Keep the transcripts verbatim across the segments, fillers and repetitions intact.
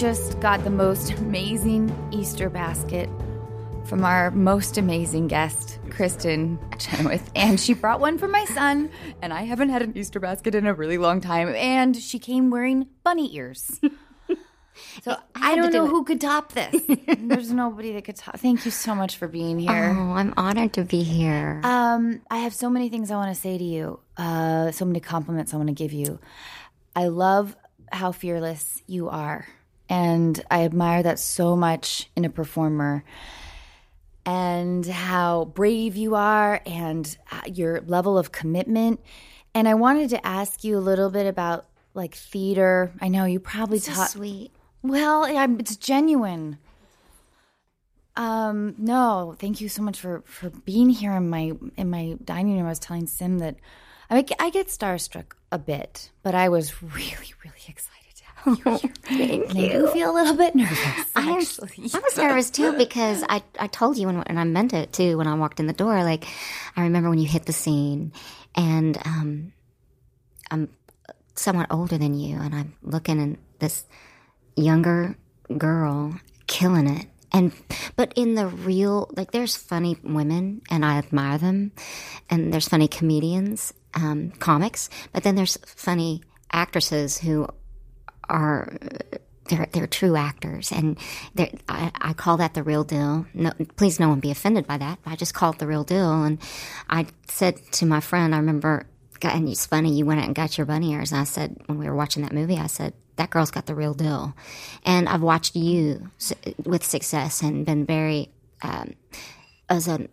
just got the most amazing Easter basket from our most amazing guest, Kristen Chenoweth. And she brought one for my son, and I haven't had an Easter basket in a really long time. And she came wearing bunny ears. So I, I don't do know it. Who could top this. There's nobody that could top. Thank you so much for being here. Oh, I'm honored to be here. Um, I have so many things I want to say to you. Uh, so many compliments I want to give you. I love how fearless you are, and I admire that so much in a performer. And how brave you are, and your level of commitment. And I wanted to ask you a little bit about like theater. I know you probably taught. So sweet. Well, I'm, it's genuine. Um, no, thank you so much for, for being here in my in my dining room. I was telling Sim that I mean, I get starstruck a bit, but I was really really excited to have you here. Thank you. You feel a little bit nervous. I, actually. I was nervous too because I I told you and, and I meant it too when I walked in the door. Like I remember when you hit the scene, and um, I'm somewhat older than you, and I'm looking and this. Younger girl killing it, and but in the real, like, there's funny women and I admire them, and there's funny comedians, um comics, but then there's funny actresses who are they're they're true actors, and they're, I, I call that the real deal. No, please, no one be offended by that. I just call it the real deal. And I said to my friend, I remember, and it's funny, you went out and got your bunny ears, and I said when we were watching that movie, I said, that girl's got the real deal. And I've watched you with success and been very, um, as a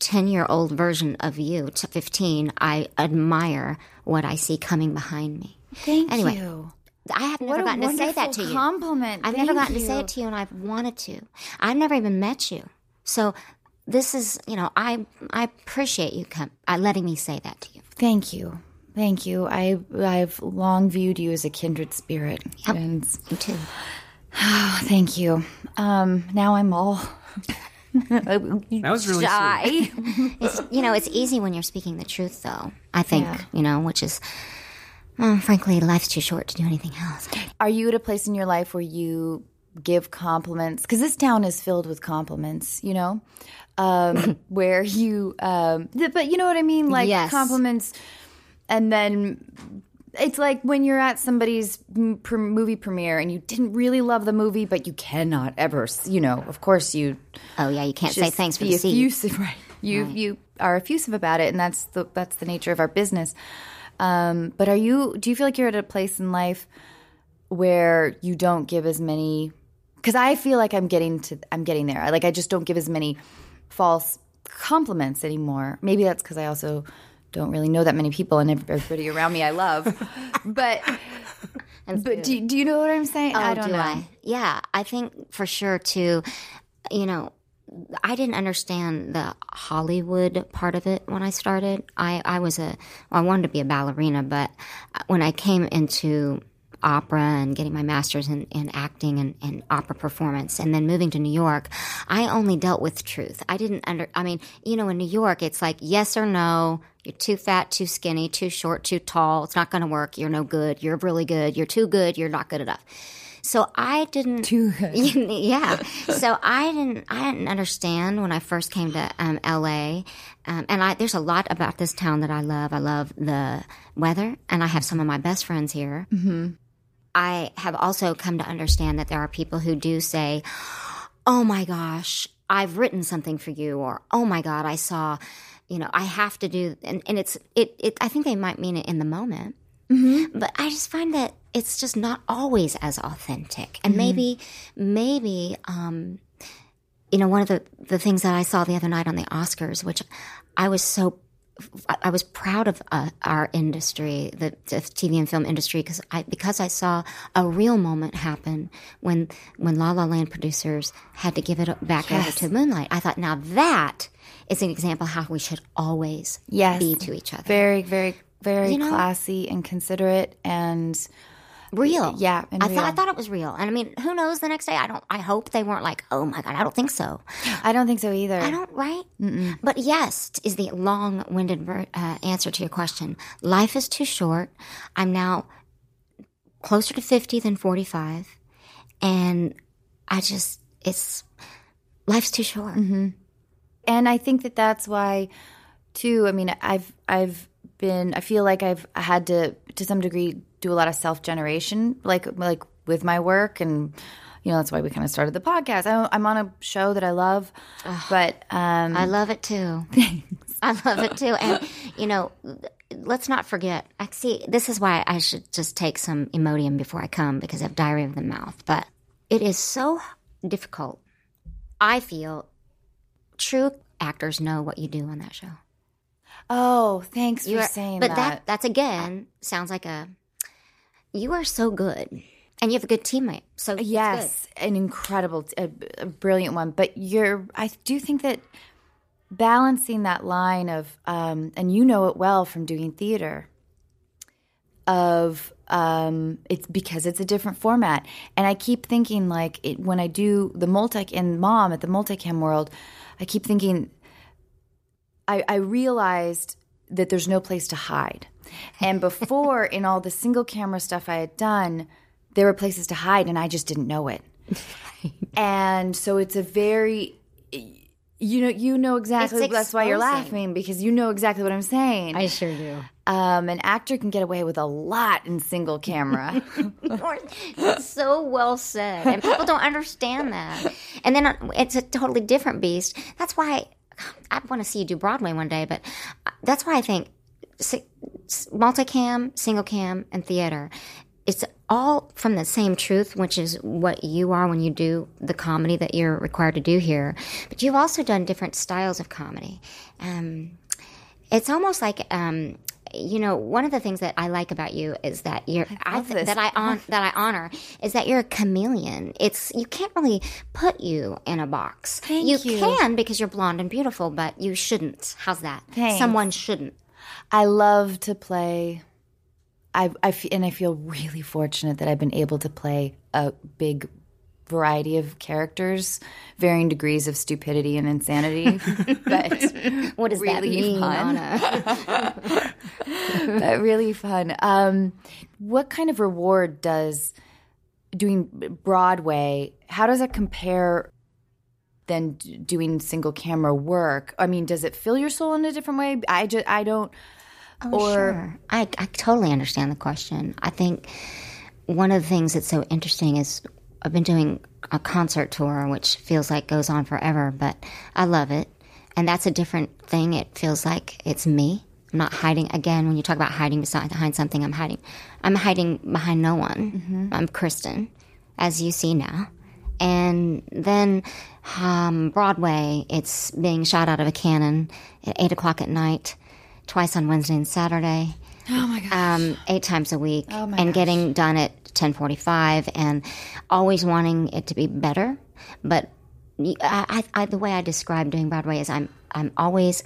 ten-year-old version of you, to fifteen, I admire what I see coming behind me. Thank anyway, you. I have never gotten to say that to you. What a wonderful compliment. I've Thank never gotten you. to say it to you, and I've wanted to. I've never even met you. So this is, you know, I I appreciate you come, uh, letting me say that to you. Thank you. Thank you. I, I've long viewed you as a kindred spirit. Yep. And you too. Oh, thank you. Um, now I'm all That was really shy. It's, you know, it's easy when you're speaking the truth, though, I think, yeah. you know, which is, well, frankly, life's too short to do anything else. Are you at a place in your life where you give compliments? Because this town is filled with compliments, you know, um, where you, um, but you know what I mean? Like yes. compliments. And then it's like when you're at somebody's movie premiere and you didn't really love the movie, but you cannot ever, you know, of course you. Oh, yeah, you can't say thanks for the seat. Effusive, right. You, right. you are effusive about it, and that's the, that's the nature of our business. Um, but are you, do you feel like you're at a place in life where you don't give as many, because I feel like I'm getting to, I'm getting there. I, like I just don't give as many false compliments anymore. Maybe that's because I also don't really know that many people, and everybody around me I love. But but do, do you know what I'm saying? Oh, I don't do know. I? Yeah, I think for sure too, you know, I didn't understand the Hollywood part of it when I started. I, I was a – I wanted to be a ballerina, but when I came into opera and getting my master's in, in acting and, and opera performance, and then moving to New York, I only dealt with truth. I didn't under – I mean, you know, in New York, it's like yes or no – you're too fat, too skinny, too short, too tall. It's not going to work. You're no good. You're really good. You're too good. You're not good enough. So I didn't. Too good. Yeah. So I didn't. I didn't understand when I first came to um, L A. Um, and I, there's a lot about this town that I love. I love the weather, and I have some of my best friends here. Mm-hmm. I have also come to understand that there are people who do say, "Oh my gosh, I've written something for you," or "Oh my God, I saw." You know, I have to do, and, and it's, it, it, I think they might mean it in the moment, mm-hmm. but I just find that it's just not always as authentic. And mm-hmm. maybe, maybe, um, you know, one of the, the things that I saw the other night on the Oscars, which I was so, I was proud of uh, our industry, the, the T V and film industry, because I, because I saw a real moment happen when, when La La Land producers had to give it back yes. over to Moonlight. I thought, now that is an example how we should always yes. be to each other. Very, very, very you know, classy and considerate and real. Yeah, and I real. thought I thought it was real. And I mean, who knows? The next day, I don't. I hope they weren't like, "Oh my God, I don't think so." I don't think so either. I don't. Right? Mm-mm. But yes, is the long-winded uh, answer to your question. Life is too short. I'm now closer to fifty than forty-five, And I just, it's, life's too short. Mm-hmm. And I think that that's why, too, I mean, I've I've been, I feel like I've had to, to some degree, do a lot of self-generation, like like with my work. And, you know, that's why we kind of started the podcast. I, I'm on a show that I love, oh, but. Um, I love it, too. Thanks. I love it, too. And, you know, let's not forget. I see, this is why I should just take some Imodium before I come, because I have diarrhea of the mouth. But it is so difficult. I feel true actors know what you do on that show. Oh, thanks you for are, saying but that. But that, that's, again, sounds like a, you are so good. And you have a good teammate. So yes, an incredible, a, a brilliant one. But you're, I do think that balancing that line of, um, and you know it well from doing theater, of um, it's because it's a different format. And I keep thinking, like, it, when I do the multi and mom at the multicam world, I keep thinking, I, I realized that there's no place to hide. And before, in all the single camera stuff I had done, there were places to hide, and I just didn't know it. And so it's a very, you know, you know exactly. That's why you're laughing, because you know exactly what I'm saying. I sure do. Um, an actor can get away with a lot in single camera. It's so well said. And people don't understand that. And then it's a totally different beast. That's why I want to see you do Broadway one day, but that's why I think multicam, single cam, and theater, it's all from the same truth, which is what you are when you do the comedy that you're required to do here. But you've also done different styles of comedy. Um, it's almost like, um, you know, one of the things that I like about you is that you're I I th- that I on- that I honor is that you're a chameleon. It's you can't really put you in a box. Thank you. You can, because you're blonde and beautiful, but you shouldn't. How's that? Thanks. Someone shouldn't. I love to play. I, I f- and I feel really fortunate that I've been able to play a big variety of characters, varying degrees of stupidity and insanity. But what does really that mean, fun. Anna? But really fun. Um, what kind of reward does doing Broadway, how does it compare than doing single camera work? I mean, does it fill your soul in a different way? I just, I don't... Oh, or, sure. I, I totally understand the question. I think one of the things that's so interesting is I've been doing a concert tour, which feels like goes on forever, but I love it. And that's a different thing. It feels like it's me. I'm not hiding. Again, when you talk about hiding behind something, I'm hiding. I'm hiding behind no one. Mm-hmm. I'm Kristen, as you see now. And then um, Broadway, it's being shot out of a cannon at eight o'clock at night. Twice on Wednesday and Saturday. Oh, my gosh. Um, eight times a week. Oh, my and gosh. Getting done at ten forty-five and always wanting it to be better. But I, I, I, the way I describe doing Broadway is I'm I'm always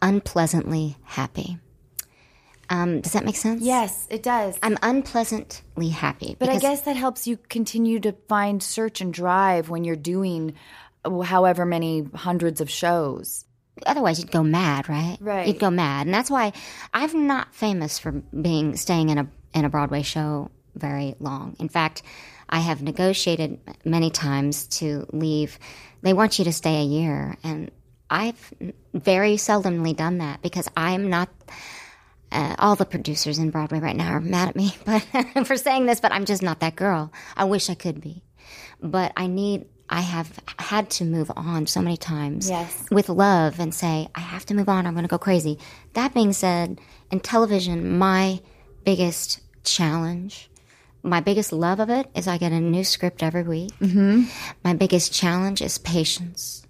unpleasantly happy. Um, does that make sense? Yes, it does. I'm unpleasantly happy. But I guess that helps you continue to find search and drive when you're doing however many hundreds of shows. Otherwise, you'd go mad, right? Right. You'd go mad. And that's why I'm not famous for being staying in a in a Broadway show very long. In fact, I have negotiated many times to leave. They want you to stay a year. And I've very seldomly done that because I'm not uh, – all the producers in Broadway right now are mad at me but for saying this, but I'm just not that girl. I wish I could be. But I need – I have had to move on so many times yes. with love and say, I have to move on. I'm going to go crazy. That being said, in television, my biggest challenge, my biggest love of it is I get a new script every week. Mm-hmm. My biggest challenge is patience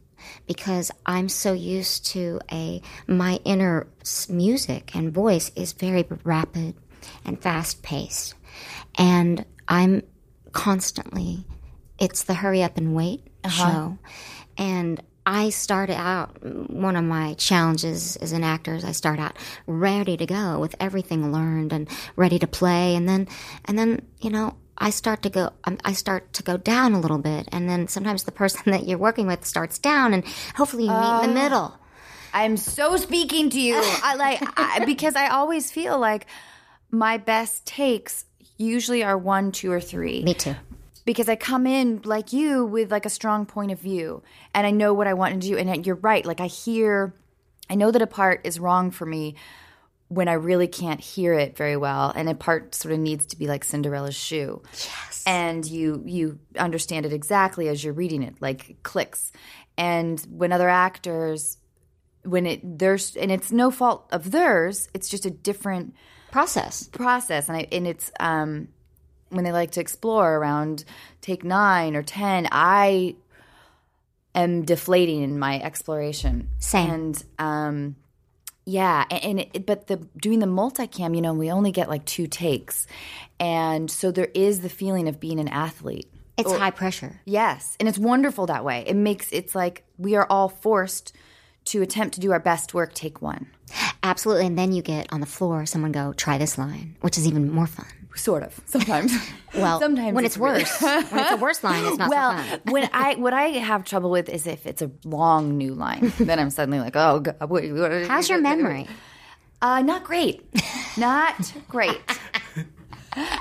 because I'm so used to a my inner music and voice is very rapid and fast-paced. And I'm constantly... It's the hurry up and wait uh-huh. show. And I started out, one of my challenges as an actor is I start out ready to go with everything learned and ready to play. And then, and then, you know, I start to go, I start to go down a little bit. And then sometimes the person that you're working with starts down and hopefully you uh, meet in the middle. I'm so speaking to you. I like, I, because I always feel like my best takes usually are one, two, or three. Me too. because I come in like you with like a strong point of view and I know what I want to do. And you're right. Like I hear, I know that a part is wrong for me when I really can't hear it very well. And a part sort of needs to be like Cinderella's shoe. Yes. And you, you understand it exactly as you're reading it, like it clicks. And when other actors, when it, there's, and it's no fault of theirs, it's just a different process. Process. And I, and it's, um, when they like to explore around take nine or ten, I am deflating in my exploration. Same. And, um, yeah, and, and it, but the doing the multicam, you know, we only get like two takes, and so there is the feeling of being an athlete. It's or, high pressure. Yes, and it's wonderful that way. It makes it's like we are all forced to attempt to do our best work. Take one, absolutely, and then you get on the floor. Someone go try this line, which is even more fun. Sort of sometimes. Well, sometimes when it's, it's worse, when it's a worse line, it's not well, so fun. Well, when I what I have trouble with is if it's a long new line, then I'm suddenly like, oh, God, what, what, how's your memory? Uh, not great, not great.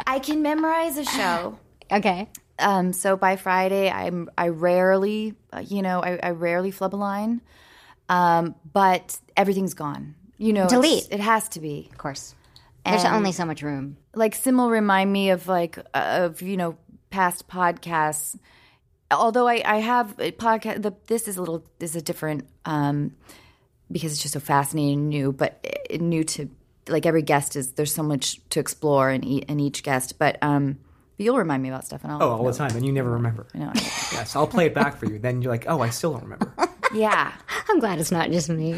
I can memorize a show. Okay. Um. So by Friday, I'm I rarely, you know, I, I rarely flub a line, um, but everything's gone. You know, delete. It has to be, of course. And there's only so much room. Like, Sim'll remind me of, like, uh, of, you know, past podcasts. Although I, I have a podcast. The, this is a little – this is a different um, – because it's just so fascinating and new. But it, new to – like, every guest is – there's so much to explore in, e- in each guest. But um, but you'll remind me about stuff. And I'll, oh, all know. the time. And you never remember. No, I yes. I'll play it back for you. Then you're like, oh, I still don't remember. Yeah. I'm glad it's not just me.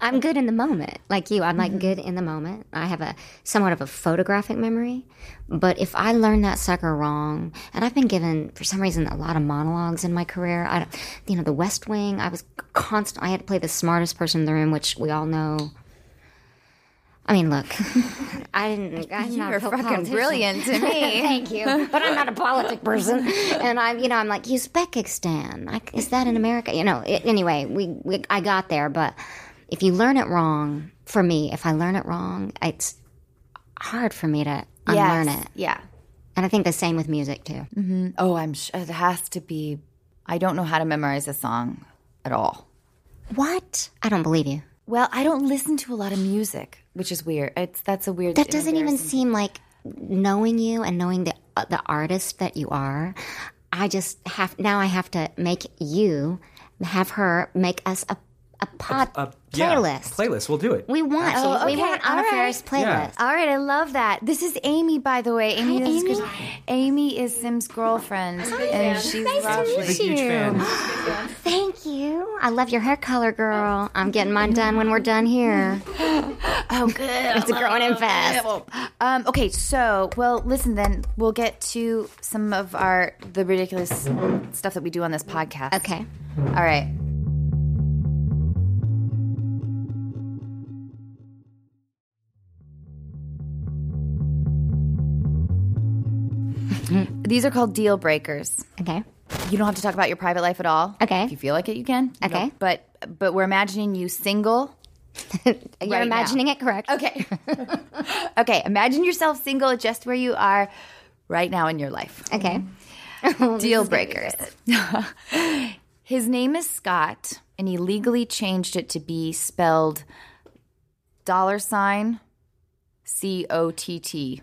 I'm good in the moment. Like you, I'm like good in the moment. I have a somewhat of a photographic memory. But if I learn that sucker wrong, and I've been given, for some reason, a lot of monologues in my career. I, you know, The West Wing, I was constant. I had to play the smartest person in the room, which we all know. I mean, look, I didn't. I'm not a fucking brilliant to me. Thank you, but I'm not a politic person, and I'm, you know, I'm like Uzbekistan. I, is that in America? You know. It, anyway, we, we I got there, but if you learn it wrong, for me, if I learn it wrong, it's hard for me to unlearn yes, it. Yeah, and I think the same with music too. Mm-hmm. Oh, I'm sure it has to be. I don't know how to memorize a song at all. What? I don't believe you. Well, I don't listen to a lot of music. Which is weird. It's that's a weird. That doesn't even seem like knowing you and knowing the uh, the artist that you are. I just have now. I have to make you have her make us a a pod a, a, playlist. Yeah, playlist. We'll do it. We want. Oh, okay. We want Anna Faris playlist. Yeah. All right. I love that. This is Amy, by the way. Amy. Hi, Amy. Is Amy is Sim's girlfriend, Hi, and man. she's nice lovely. To meet she's a huge you. Fan. Thank you. I love your hair color, girl. I'm getting mine done when we're done here. Oh, good. It's growing in fast. Um, okay, so, well, listen then. We'll get to some of our the ridiculous stuff that we do on this podcast. Okay. All right. These are called deal breakers. Okay. You don't have to talk about your private life at all. Okay. If you feel like it, you can. Okay. You but But we're imagining you single. You're right imagining now. It correct. Okay. Okay. Imagine yourself single, just where you are right now in your life. Okay. Deal breakers. His name is Scott, and he legally changed it to be spelled dollar sign C O T T.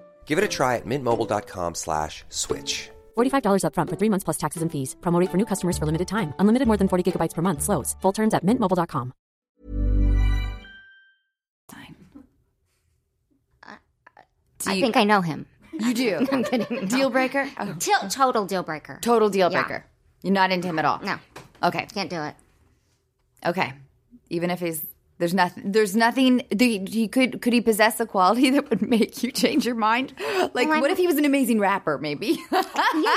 Give it a try at mintmobile.com slash switch. forty-five dollars up front for three months plus taxes and fees. Promo rate for new customers for limited time. Unlimited more than forty gigabytes per month slows. Full terms at mint mobile dot com. Do I you, think I know him. You do. I'm kidding. No. Deal breaker? Oh. Til- total deal breaker. Total deal breaker. Yeah. You're not into him at all? No. Okay. Can't do it. Okay. Even if he's There's nothing. There's nothing. He could could he possess a quality that would make you change your mind? Like, well, what if he was an amazing rapper? Maybe. you,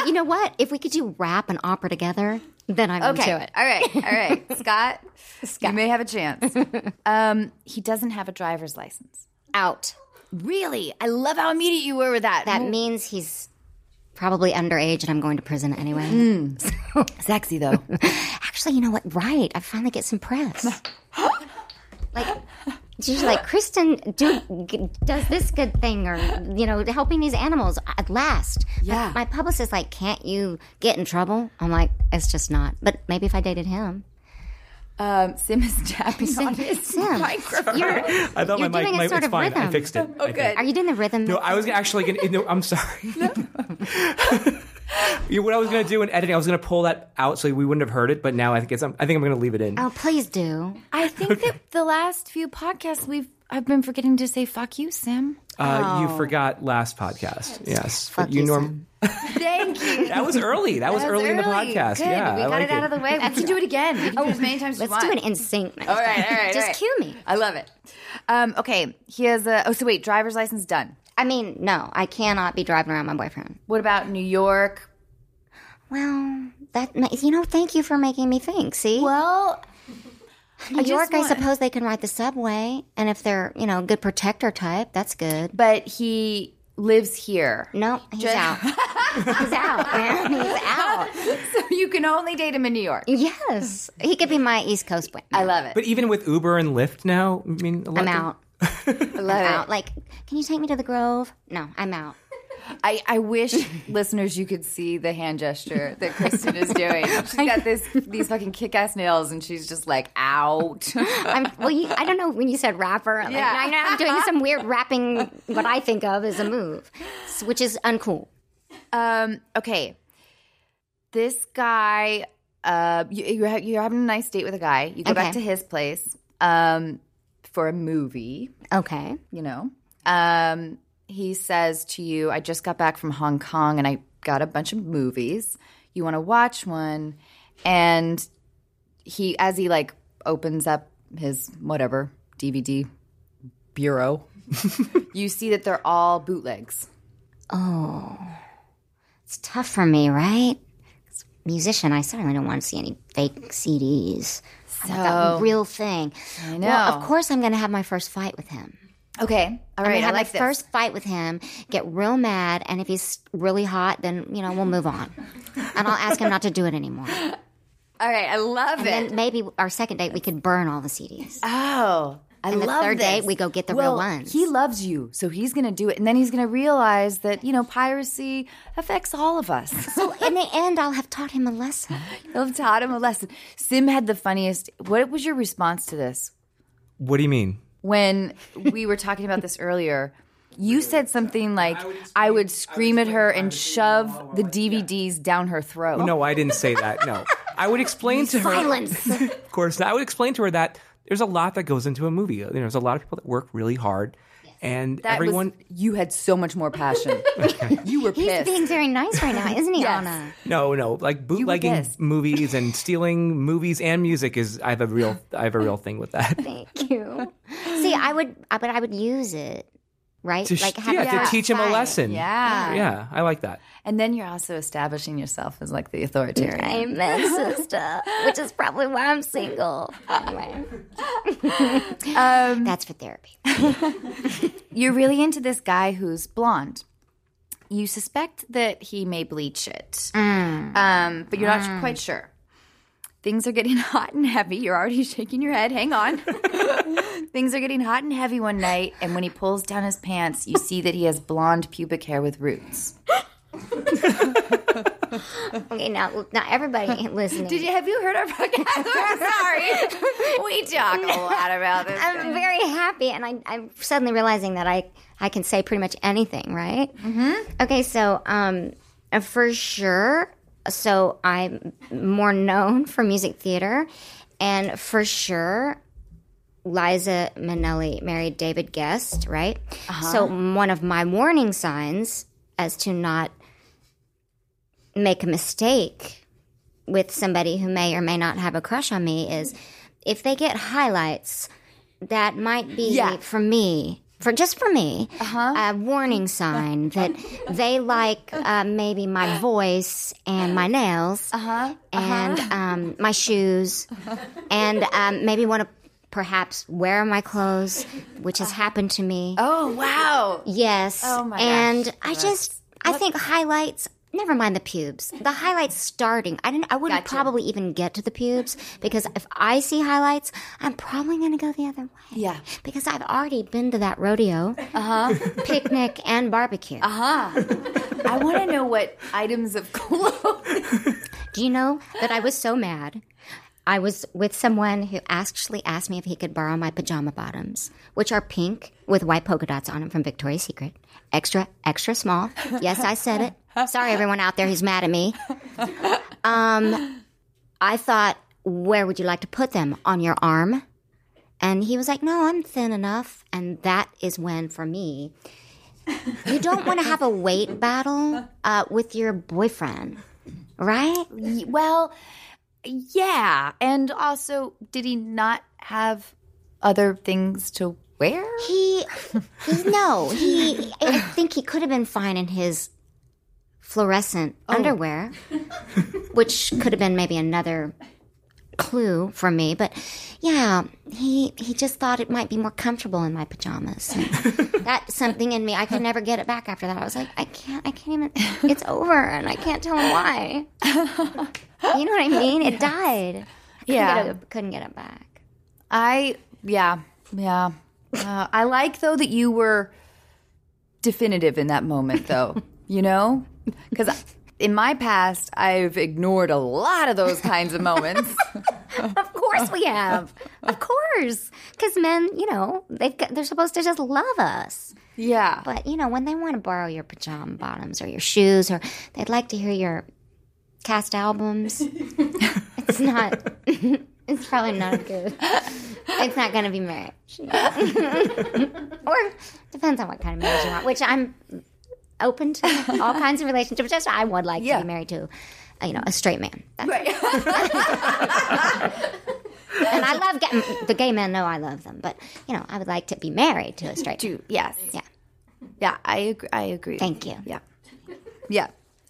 you know what? If we could do rap and opera together, then I'm okay. into it. All right, all right, Scott. Scott, you may have a chance. Um, he doesn't have a driver's license. Out. Really? I love how immediate you were with that. That mm. means he's probably underage, and I'm going to prison anyway. Mm. So. Sexy though. Actually, you know what? Right. I finally get some press. Like, she's like, Kristen do, g- does this good thing or, you know, helping these animals at last. Yeah. My, my publicist is like, can't you get in trouble? I'm like, it's just not. But maybe if I dated him. Um, Sim is tapping Sim, on his Sim. microphone. You're, I thought my mic, my, it's fine. Rhythm. I fixed it. Oh, good. Are you doing the rhythm? No, I was actually going to, no, I'm sorry. No. What I was going to do in editing, I was going to pull that out so we wouldn't have heard it, but now I think it's, I think I'm going to leave it in. Oh, please do. I think okay. that the last few podcasts, we've I've been forgetting to say fuck you, Sim. Uh, oh. You forgot last podcast. Shit. Yes. Fuck you, you Norm. Thank you. That was early. That, that was early, early in the podcast. Good. Yeah, we I got like it out of the way. We can do it again. We can oh, do it as many times as you want. Let's do an in sync next time. All right, all right. Just right. cue me. I love it. Um, okay, he has a, oh, so wait, driver's license done. I mean, no, I cannot be driving around my boyfriend. What about New York? Well, that, you know, thank you for making me think, see? Well, New I York, want... I suppose they can ride the subway. And if they're, you know, good protector type, that's good. But he lives here. No, he's Just... out. He's out, man. He's out. So you can only date him in New York. Yes. He could be my East Coast boy. I love it. But even with Uber and Lyft now, I mean, a lot I'm of... out. I'm out. Like, can you take me to the Grove? No, I'm out. I, I wish listeners you could see the hand gesture that Kristen is doing. She's got this these fucking kick-ass nails, and she's just like out. I'm, well, you, I don't know when you said rapper. Like, yeah, I know I'm doing some weird rapping. What I think of as a move, which is uncool. Um. Okay. This guy. Uh. You, you're you're having a nice date with a guy. You go okay. back to his place. Um. For a movie. Okay. You know. Um, he says to you, I just got back from Hong Kong and I got a bunch of movies. You want to watch one? And he, as he like opens up his whatever D V D bureau, you see that they're all bootlegs. Oh. It's tough for me, right? As a musician, I certainly don't want to see any fake C Ds. So, that real thing. I know. Well, of course I'm going to have my first fight with him. Okay. All right. I'm going to have like my this. first fight with him, get real mad, and if he's really hot, then, you know, we'll move on. And I'll ask him not to do it anymore. All right. I love and it. And then maybe our second date, we could burn all the C Ds. Oh, I and love this. And the third date, we go get the well, real ones. He loves you, so he's going to do it. And then he's going to realize that, you know, piracy affects all of us. So in the end, I'll have taught him a lesson. You'll have taught him a lesson. Sim had the funniest. What was your response to this? What do you mean? When we were talking about this earlier, you said something like, I would, explain, I would scream I would at her and shove the D V Ds yeah. down her throat. No, I didn't say that, no. I would explain to her. Silence. Of course not. I would explain to her that there's a lot that goes into a movie. You know, there's a lot of people that work really hard. Yes. And that everyone... Was, you had so much more passion. You were pissed. He's being very nice right now, isn't he, yes. Anna? No, no. Like bootlegging movies and stealing movies and music is... I have a real I have a real thing with that. Thank you. See, I would... But I would use it, right? To, like, have yeah, to teach him a lesson. Yeah. Yeah, I like that. And then you're also establishing yourself as, like, the authoritarian. Amen, sister. Which is probably why I'm single. Anyway. Um, That's for therapy. You're really into this guy who's blonde. You suspect that he may bleach it. Mm. Um, but you're not mm. quite sure. Things are getting hot and heavy. You're already shaking your head. Hang on. Things are getting hot and heavy one night, and when he pulls down his pants, you see that he has blonde pubic hair with roots. Okay, now, now everybody listening. Did you have you heard our podcast? I'm sorry, we talk a lot about this. I'm thing. very happy, and I, I'm suddenly realizing that I, I can say pretty much anything, right? Mm-hmm. Okay, so um, for sure, so I'm more known for music theater, and for sure, Liza Minnelli married David Guest, right? Uh-huh. So one of my warning signs as to not make a mistake with somebody who may or may not have a crush on me is if they get highlights that might be yeah. for me, for just for me, uh-huh. a warning sign that they like uh, maybe my voice and my nails uh-huh. and uh-huh. Um, my shoes and um, maybe want to perhaps wear my clothes, which has happened to me. Oh, wow. Yes. Oh, my and gosh. I just, what? I think highlights... Never mind the pubes. The highlights starting. I didn't. I wouldn't gotcha. probably even get to the pubes because if I see highlights, I'm probably going to go the other way. Yeah. Because I've already been to that rodeo, uh-huh. picnic, and barbecue. Uh-huh. I want to know what items of clothes. Do you know that I was so mad? I was with someone who actually asked me if he could borrow my pajama bottoms, which are pink with white polka dots on them from Victoria's Secret. Extra, extra small. Yes, I said it. Sorry, everyone out there who's mad at me. Um, I thought, where would you like to put them? On your arm? And he was like, no, I'm thin enough. And that is when, for me, you don't want to have a weight battle uh, with your boyfriend, right? Well... Yeah, and also, did he not have other things to wear? He, he no, he. I think he could have been fine in his fluorescent oh. underwear, which could have been maybe another clue for me. But yeah, he he just thought it might be more comfortable in my pajamas. That's something in me. I could never get it back after that. I was like, I can't, I can't even. It's over, and I can't tell him why. You know what I mean? It died. I couldn't yeah. Get it, couldn't get it back. I, yeah, yeah. Uh, I like, though, that you were definitive in that moment, though, you know? Because in my past, I've ignored a lot of those kinds of moments. Of course we have. Of course. Because men, you know, they've got, they're supposed to just love us. Yeah. But, you know, when they want to borrow your pajama bottoms or your shoes or they'd like to hear your... cast albums. It's not. It's probably not good. It's not going to be marriage. Or depends on what kind of marriage you want. Which I'm open to all kinds of relationships. Just I would like yeah. to be married to, uh, you know, a straight man. That's right. And I love getting the gay men. Know I love them, but you know, I would like to be married to a straight. Dude, man. Yes. Yeah. Yeah. I agree. I agree. Thank you. Yeah. Yeah.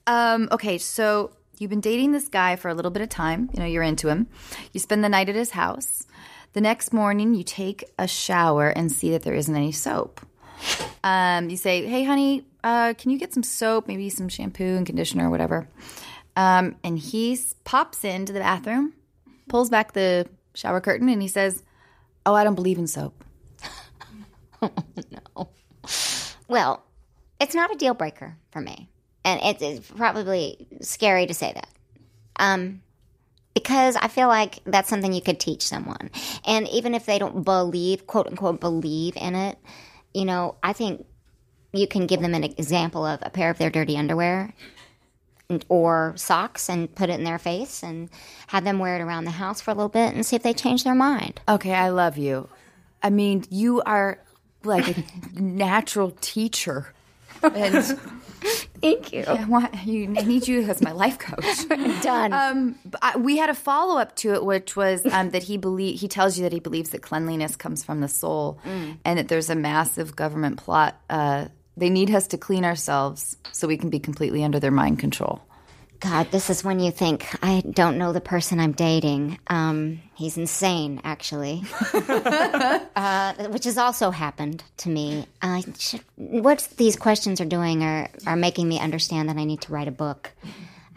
Um, okay, so you've been dating this guy for a little bit of time. You know, you're into him. You spend the night at his house. The next morning, you take a shower and see that there isn't any soap. Um, you say, hey, honey, uh, can you get some soap, maybe some shampoo and conditioner or whatever? Um, and he pops into the bathroom, pulls back the shower curtain, and he says, oh, I don't believe in soap. Oh, no. Well, it's not a deal breaker for me. And it, it's probably scary to say that um, because I feel like that's something you could teach someone. And even if they don't believe, quote unquote, believe in it, you know, I think you can give them an example of a pair of their dirty underwear and, or socks and put it in their face and have them wear it around the house for a little bit and see if they change their mind. Okay, I love you. I mean, you are like a natural teacher. And thank you. I, want, you. I need you as my life coach. Done. Um, I, we had a follow-up to it, which was um, that he believe he tells you that he believes that cleanliness comes from the soul mm. and that there's a massive government plot. Uh, they need us to clean ourselves so we can be completely under their mind control. God, this is when you think, I don't know the person I'm dating. Um, he's insane, actually, uh, which has also happened to me. Uh, should, what these questions are doing are, are making me understand that I need to write a book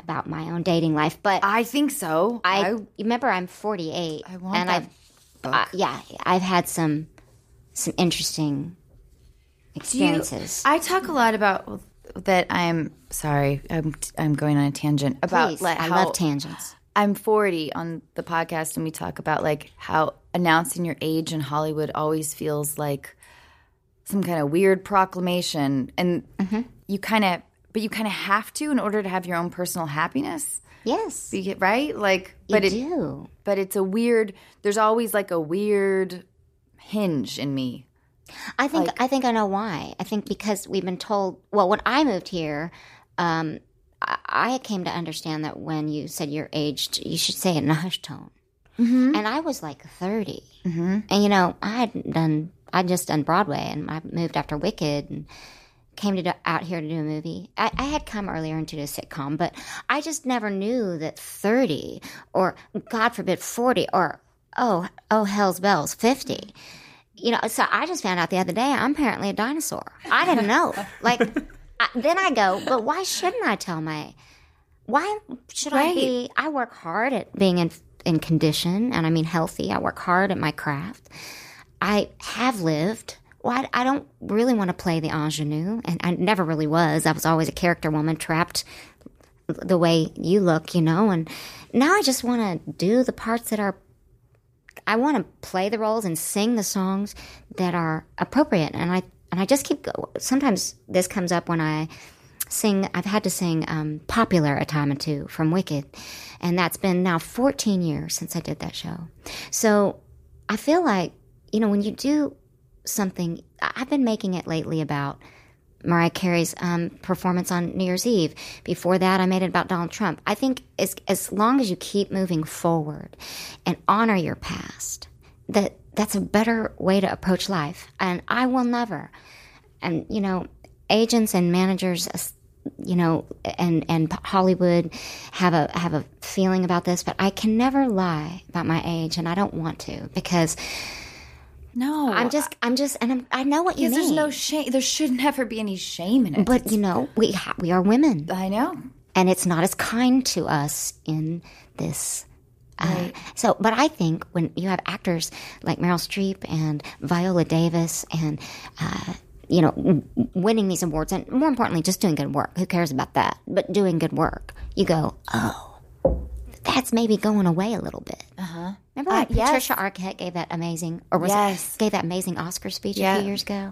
about my own dating life. But I think so. I, I remember I'm forty-eight. I want and that I've, book. Uh, yeah, I've had some some interesting experiences. You, I talk a lot about... That I'm sorry, I'm I'm going on a tangent about. Please, like, how, I love tangents. I'm forty on the podcast, and we talk about like how announcing your age in Hollywood always feels like some kind of weird proclamation, and mm-hmm. you kind of, but you kind of have to in order to have your own personal happiness. Yes, you get, right? Like, but you it, do. But it's a weird. There's always like a weird hinge in me. I think like, I think I know why. I think because we've been told – well, when I moved here, um, I, I came to understand that when you said you're aged, you should say it in a hushed tone. Mm-hmm. And I was like thirty. Mm-hmm. And, you know, I hadn't done, I'd just done Broadway, and I moved after Wicked and came to do, out here to do a movie. I, I had come earlier into a sitcom, but I just never knew that thirty or, God forbid, forty or, oh, oh, hell's bells, fifty. You know, so I just found out the other day I'm apparently a dinosaur. I didn't know. Like, I, then I go, but why shouldn't I tell my, why should right. I be, I work hard at being in, in condition, and I mean healthy. I work hard at my craft. I have lived. Well, I, I don't really want to play the ingenue, and I never really was. I was always a character woman, trapped the way you look, you know. And now I just want to do the parts that are, I want to play the roles and sing the songs that are appropriate. And I and I just keep go. Sometimes this comes up when I sing. I've had to sing um, Popular a time or two from Wicked, and that's been now fourteen years since I did that show. So I feel like, you know, when you do something, I've been making it lately about Mariah Carey's um, performance on New Year's Eve. Before that, I made it about Donald Trump. I think as as long as you keep moving forward and honor your past, that that's a better way to approach life. And I will never. And, you know, agents and managers, you know, and, and Hollywood have a have a feeling about this, but I can never lie about my age, and I don't want to, because no, I'm just, I'm just, and I'm, I know what you mean. There's no shame. There should never be any shame in it. But it's, you know, we ha- we are women. I know, and it's not as kind to us in this. Right. Uh, so, but I think when you have actors like Meryl Streep and Viola Davis, and uh, you know, w- winning these awards, and more importantly, just doing good work. Who cares about that? But doing good work, you go, oh, that's maybe going away a little bit. Uh huh. Remember when uh, Patricia yes. Arquette gave that amazing, or was yes. it, gave that amazing Oscar speech yeah. a few years ago?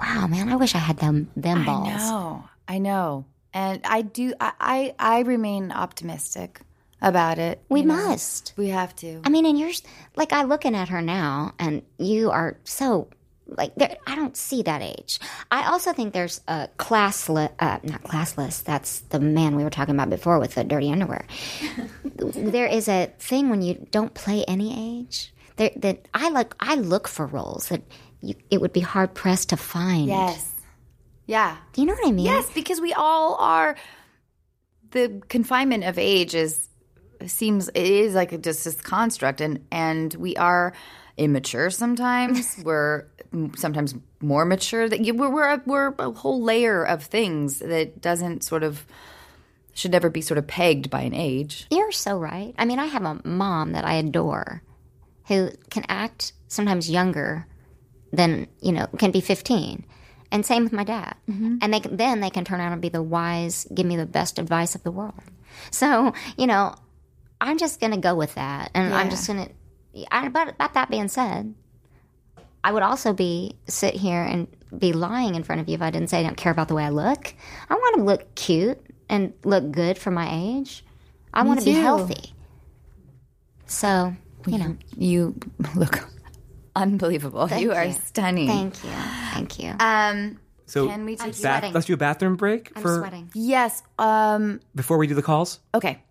Wow, man, I wish I had them them balls. I know, I know, and I do. I I, I remain optimistic about it. We must. Know? We have to. I mean, and you're like, I'm looking at her now, and you are so like there. I don't see that age. I also think there's a classless, uh, not classless. That's the man we were talking about before with the dirty underwear. There is a thing when you don't play any age. There, that I like. I look for roles that you, it would be hard pressed to find. Yes. Yeah. Do you know what I mean? Yes, because we all are. The confinement of age is seems it is like just this construct, and and we are immature sometimes. We're sometimes more mature. That we're we're a, we're a whole layer of things that doesn't sort of. Should never be sort of pegged by an age. You're so right. I mean, I have a mom that I adore who can act sometimes younger than, you know, can be fifteen. And same with my dad. Mm-hmm. And they can, then they can turn out and be the wise, give me the best advice of the world. So, you know, I'm just going to go with that. And yeah. I'm just going to – but about that being said, I would also be – sit here and be lying in front of you if I didn't say I don't care about the way I look. I want to look cute. And look good for my age. I want to be healthy. So, you know. You, you look unbelievable. Thank you, you are stunning. Thank you. Thank you. Um, so, can we do bath- let's do a bathroom break. I'm for, sweating. Yes. Um, Before we do the calls? Okay.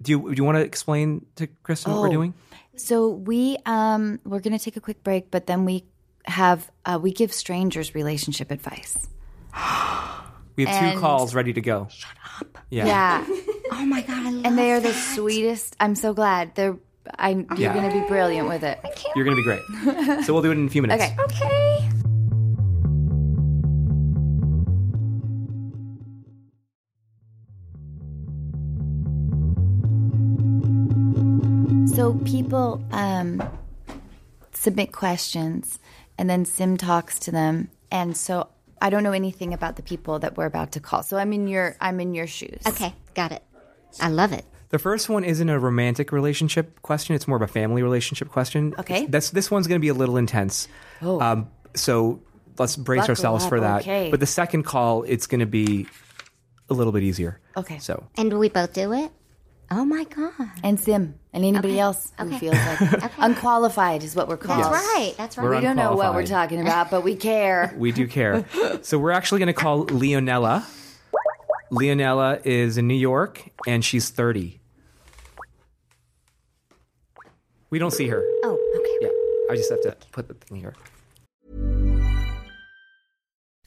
Do you, do you want to explain to Kristen oh, what we're doing? So, we, um, we're going to take a quick break, but then we have, uh, we give strangers relationship advice. We have and two calls ready to go. Shut up. Yeah. yeah. Oh, my God, I love And they are that. the sweetest. I'm so glad. They're. I'm, okay. You're going to be brilliant with it. I can't. You're going to be great. So we'll do it in a few minutes. Okay. Okay. So people um, submit questions, and then Sim talks to them. And so I don't know anything about the people that we're about to call. So I'm in your I'm in your shoes. Okay, got it. I love it. The first one isn't a romantic relationship question. It's more of a family relationship question. Okay. That's, this one's going to be a little intense. Oh. Um, so let's brace Buckle ourselves up. for that. Okay. But the second call, it's going to be a little bit easier. Okay. So. And we both do it? Oh, my God. And Sim. And anybody okay. else who okay. feels like okay. unqualified is what we're called. That's right. That's right. We're we don't know what we're talking about, but we care. We do care. So we're actually going to call Leonella. Leonella is in New York, and she's thirty. We don't see her. Oh, okay. Yeah, I just have to put the thing here.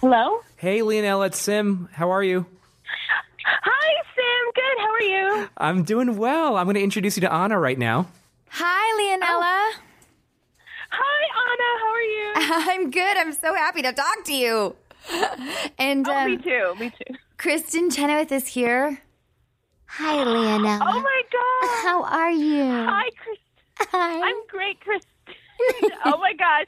Hello? Hey, Leonelle, it's Sim. How are you? Hi, Sim. Good. How are you? I'm doing well. I'm going to introduce you to Anna right now. Hi, Leonella. Oh. Hi, Anna. How are you? I'm good. I'm so happy to talk to you. And oh, um, me too. Me too. Kristen Chenoweth is here. Hi, Leonella. Oh, my God. How are you? Hi, Kristen. Hi. I'm great, Kristen. Oh, my God.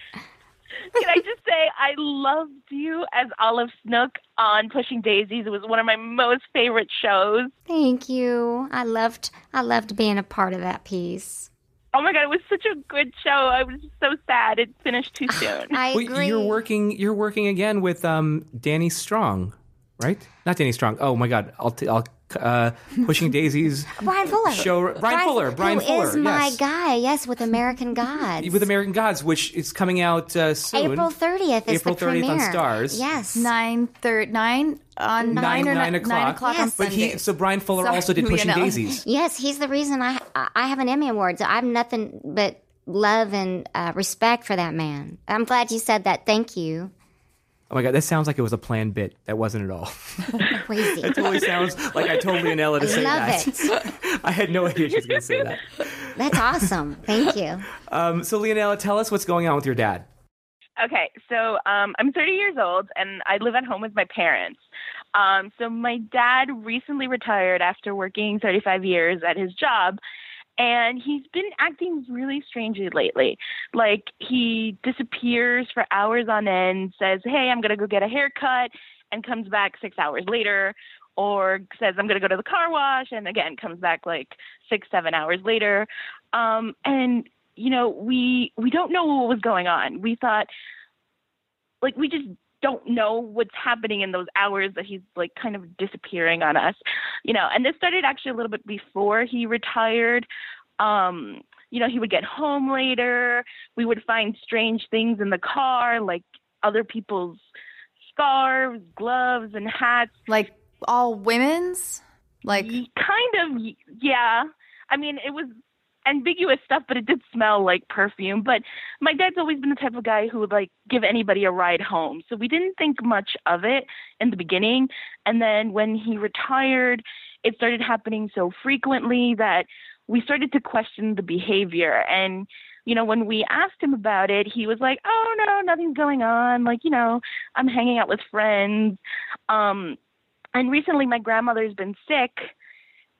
Can I just say I loved you as Olive Snook on Pushing Daisies. It was one of my most favorite shows. Thank you. I loved I loved being a part of that piece. Oh, my God. It was such a good show. I was so sad it finished too soon. I agree. Well, you're working, you're working again with um, Danny Strong, right? Not Danny Strong. Oh, my God. I'll... T- I'll Uh, Pushing Daisies. Brian Fuller. Show, Brian, Brian Fuller. Brian who Fuller. Who is my yes. guy, yes, with American Gods. With American Gods, which is coming out uh, soon. April thirtieth is April the premiere. April thirtieth on Stars. Yes. Nine, thir- nine, on nine, nine, or nine o'clock. Nine o'clock yes. on Sunday. But he, so Brian Fuller so, also did Pushing know. Daisies. Yes, he's the reason I I have an Emmy Award. So I'm nothing but love and uh, respect for that man. I'm glad you said that. Thank you. Oh, my God, that sounds like it was a planned bit. That wasn't at all. Crazy. That totally sounds like I told Leonella to I say that. I love it. I had no idea she was going to say that. That's awesome. Thank you. Um, so, Leonella, tell us what's going on with your dad. Okay, so um, I'm thirty years old, and I live at home with my parents. Um, so my dad recently retired after working thirty-five years at his job, and he's been acting really strangely lately. Like, he disappears for hours on end, says, hey, I'm going to go get a haircut, and comes back six hours later, or says, I'm going to go to the car wash, and again, comes back like six, seven hours later. Um, and, you know, we we don't know what was going on. We thought, like, we just don't know what's happening in those hours that he's like kind of disappearing on us, you know, and this started actually a little bit before he retired. Um, you know, he would get home later. We would find strange things in the car, like other people's scarves, gloves, and hats. Like all women's? Like kind of, yeah. I mean, it was ambiguous stuff, but it did smell like perfume. But my dad's always been the type of guy who would like give anybody a ride home. So we didn't think much of it in the beginning. And then when he retired, it started happening so frequently that we started to question the behavior. And, you know, when we asked him about it, he was like, oh, no, nothing's going on. Like, you know, I'm hanging out with friends. Um, and recently my grandmother's been sick.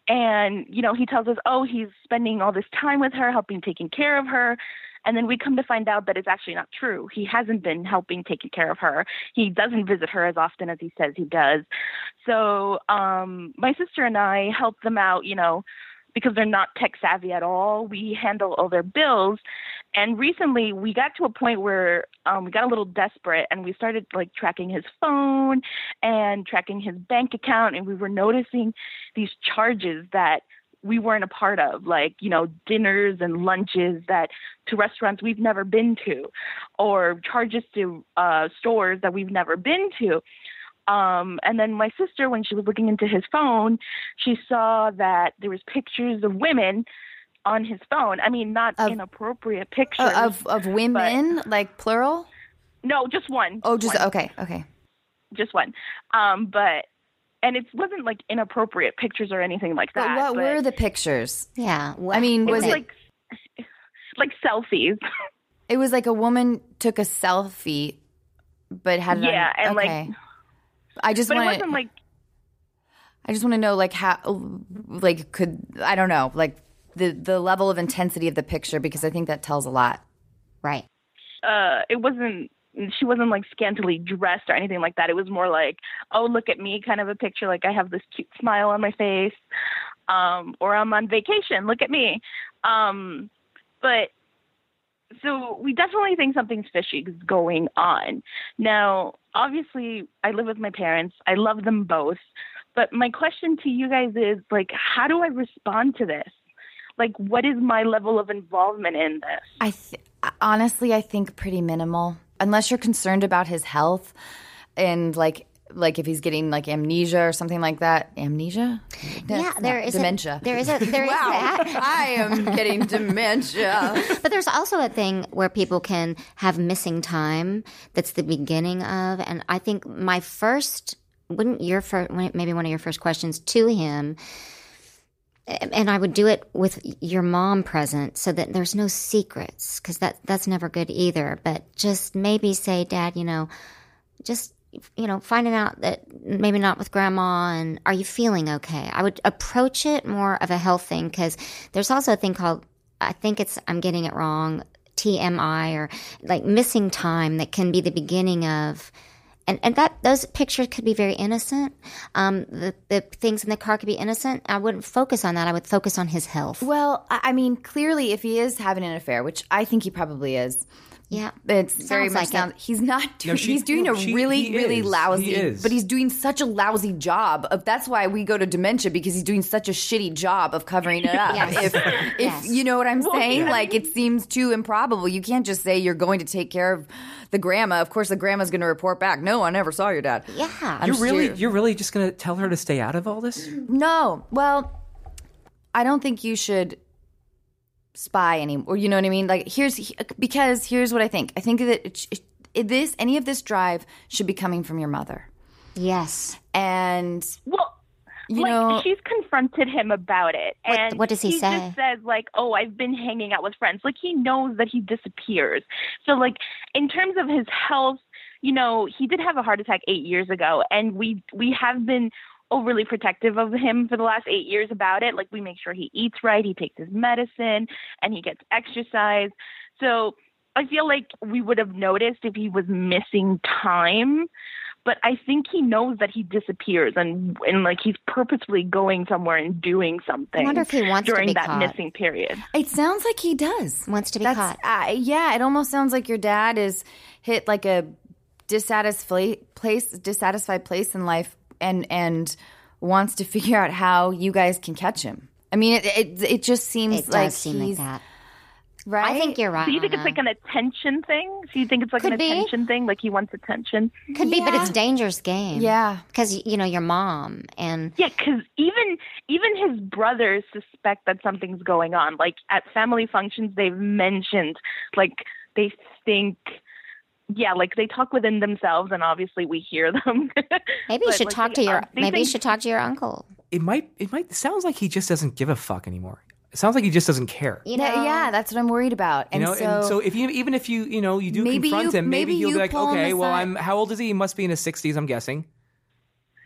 And, you know, he tells us, oh, he's spending all this time with her, helping taking care of her. And then we come to find out that it's actually not true. He hasn't been helping taking care of her. He doesn't visit her as often as he says he does. So um, my sister and I help them out, you know, because they're not tech savvy at all. We handle all their bills. And recently we got to a point where um, we got a little desperate and we started like tracking his phone and tracking his bank account. And we were noticing these charges that we weren't a part of, like, you know, dinners and lunches that to restaurants we've never been to, or charges to uh, stores that we've never been to. Um, and then my sister, when she was looking into his phone, she saw that there was pictures of women on his phone. I mean, not of, inappropriate pictures. Uh, of of women, but, like plural? No, just one. Oh, just, one. okay, okay. Just one. Um, but, And it wasn't like inappropriate pictures or anything like that. But what but were the pictures? Yeah. What, I mean, was it, was it like, like selfies? It was like a woman took a selfie, but had it yeah, on, and okay. like I just want. But wanna, it wasn't like. I just want to know, like how, like could I don't know, like the the level of intensity of the picture, because I think that tells a lot, right? Uh, it wasn't. She wasn't like scantily dressed or anything like that. It was more like, oh, look at me kind of a picture. Like I have this cute smile on my face, um, or I'm on vacation. Look at me. Um, but so we definitely think something's fishy is going on. Now, obviously I live with my parents. I love them both. But my question to you guys is like, how do I respond to this? Like, what is my level of involvement in this? I th- honestly, I think pretty minimal. Unless you're concerned about his health and, like, like if he's getting, like, amnesia or something like that. Amnesia? No, yeah, there is dementia. A, there is a there is wow, that. I am getting dementia. But there's also a thing where people can have missing time that's the beginning of. And I think my first – wouldn't your first – maybe one of your first questions to him – and I would do it with your mom present so that there's no secrets, because that, that's never good either. But just maybe say, Dad, you know, just, you know, finding out that maybe not with Grandma, and are you feeling okay? I would approach it more of a health thing, because there's also a thing called, I think it's, I'm getting it wrong, T M I, or like missing time that can be the beginning of. And and that those pictures could be very innocent. Um, the the things in the car could be innocent. I wouldn't focus on that. I would focus on his health. Well, I mean, clearly, if he is having an affair, which I think he probably is. Yeah, it's sounds very much like sounds. It. He's not. Doing, no, she, he's doing no, a she, really, really is. Lousy. He is. But he's doing such a lousy job of. That's why we go to dementia, because he's doing such a shitty job of covering it up. Yes. If, if yes. you know what I'm well, saying, yeah. Like it seems too improbable. You can't just say you're going to take care of the grandma. Of course, the grandma's going to report back. No, I never saw your dad. Yeah, I'm you're really, sure. you're really just going to tell her to stay out of all this? No. Well, I don't think you should. Spy anymore, you know what I mean? Like, here's because here's what I think. I think that it, it, this any of this drive should be coming from your mother. Yes, and well, you like, know, she's confronted him about it, what, and what does he, he say? He just says like, "Oh, I've been hanging out with friends." Like he knows that he disappears. So, like in terms of his health, you know, he did have a heart attack eight years ago, and we we have been. Overly protective of him for the last eight years about it. Like we make sure he eats right, he takes his medicine, and he gets exercise. So I feel like we would have noticed if he was missing time, but I think he knows that he disappears and and like he's purposefully going somewhere and doing something. I wonder if he wants during to be that caught. Missing period. It sounds like he does wants to be That's, caught. Uh, yeah, it almost sounds like your dad is hit like a dissatisfied place, dissatisfied place in life. And and wants to figure out how you guys can catch him. I mean, it it, it just seems it like does seem he's like that. Right. I think you're right. So you think Anna. It's like an attention thing? So you think it's like Could an be. Attention thing? Like he wants attention? Could yeah. be, but it's a dangerous game. Yeah, because you know your mom and yeah, because even even his brothers suspect that something's going on. Like at family functions, they've mentioned like they think. Yeah, like they talk within themselves, and obviously we hear them. Maybe you should like, talk they, to your. Um, maybe think, you should talk to your uncle. It might. It might. It sounds like he just doesn't give a fuck anymore. It sounds like he just doesn't care. You know, yeah, that's what I'm worried about. And you know, so, and so if you, even if you, you know, you do confront you, him, maybe, maybe he'll be like, okay, well, I'm. How old is he? He must be in his sixties, I'm guessing.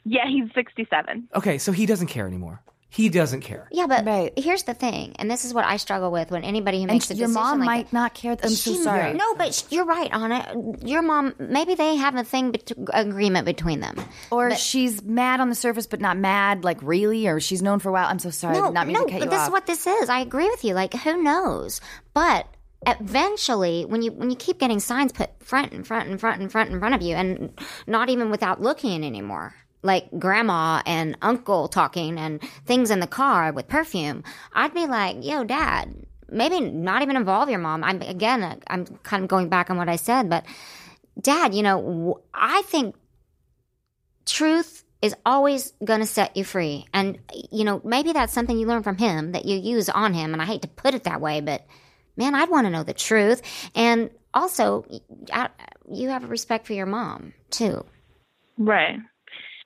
Yeah, he's sixty-seven. Okay, so he doesn't care anymore. He doesn't care. Yeah, but right. here's the thing, and this is what I struggle with when anybody who makes and a decision like that. Your mom might that, not care. I'm she, so sorry. No, but you're right, Anna. Your mom, maybe they have a thing, bet- agreement between them. Or but, she's mad on the surface but not mad, like really, or she's known for a while. I'm so sorry. No, not mean no, to cut you but this off. Is what this is. I agree with you. Like, who knows? But eventually, when you when you keep getting signs put front and front and front and front in front of you and not even without looking anymore. Like grandma and uncle talking and things in the car with perfume, I'd be like, yo, Dad, maybe not even involve your mom. I'm again, I'm kind of going back on what I said, but Dad, you know, I think truth is always going to set you free. And, you know, maybe that's something you learn from him that you use on him. And I hate to put it that way, but man, I'd want to know the truth. And also, I, you have a respect for your mom, too. Right.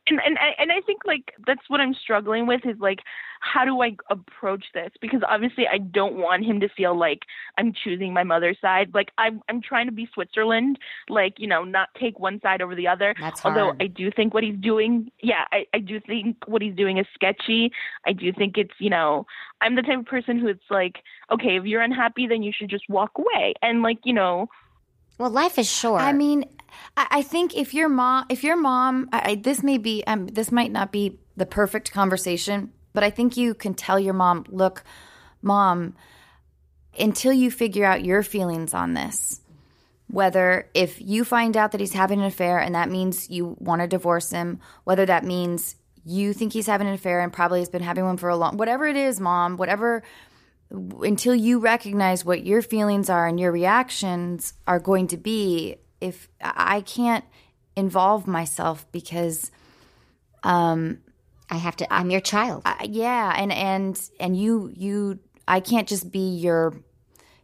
And and and I think, like, that's what I'm struggling with is, like, how do I approach this? Because obviously I don't want him to feel like I'm choosing my mother's side. Like, I'm, I'm trying to be Switzerland, like, you know, not take one side over the other. That's hard. Although I do think what he's doing, yeah, I, I do think what he's doing is sketchy. I do think it's, you know, I'm the type of person who it's like, okay, if you're unhappy, then you should just walk away. And, like, you know. Well, life is short. I mean, I, I think if your mom, if your mom, I, I, this may be, um, this might not be the perfect conversation, but I think you can tell your mom, look, mom, until you figure out your feelings on this, whether if you find out that he's having an affair and that means you want to divorce him, whether that means you think he's having an affair and probably has been having one for a long, whatever it is, mom, whatever. Until you recognize what your feelings are and your reactions are going to be, if I can't involve myself because um, I have to, I'm your child. I, yeah, and and and you you I can't just be your,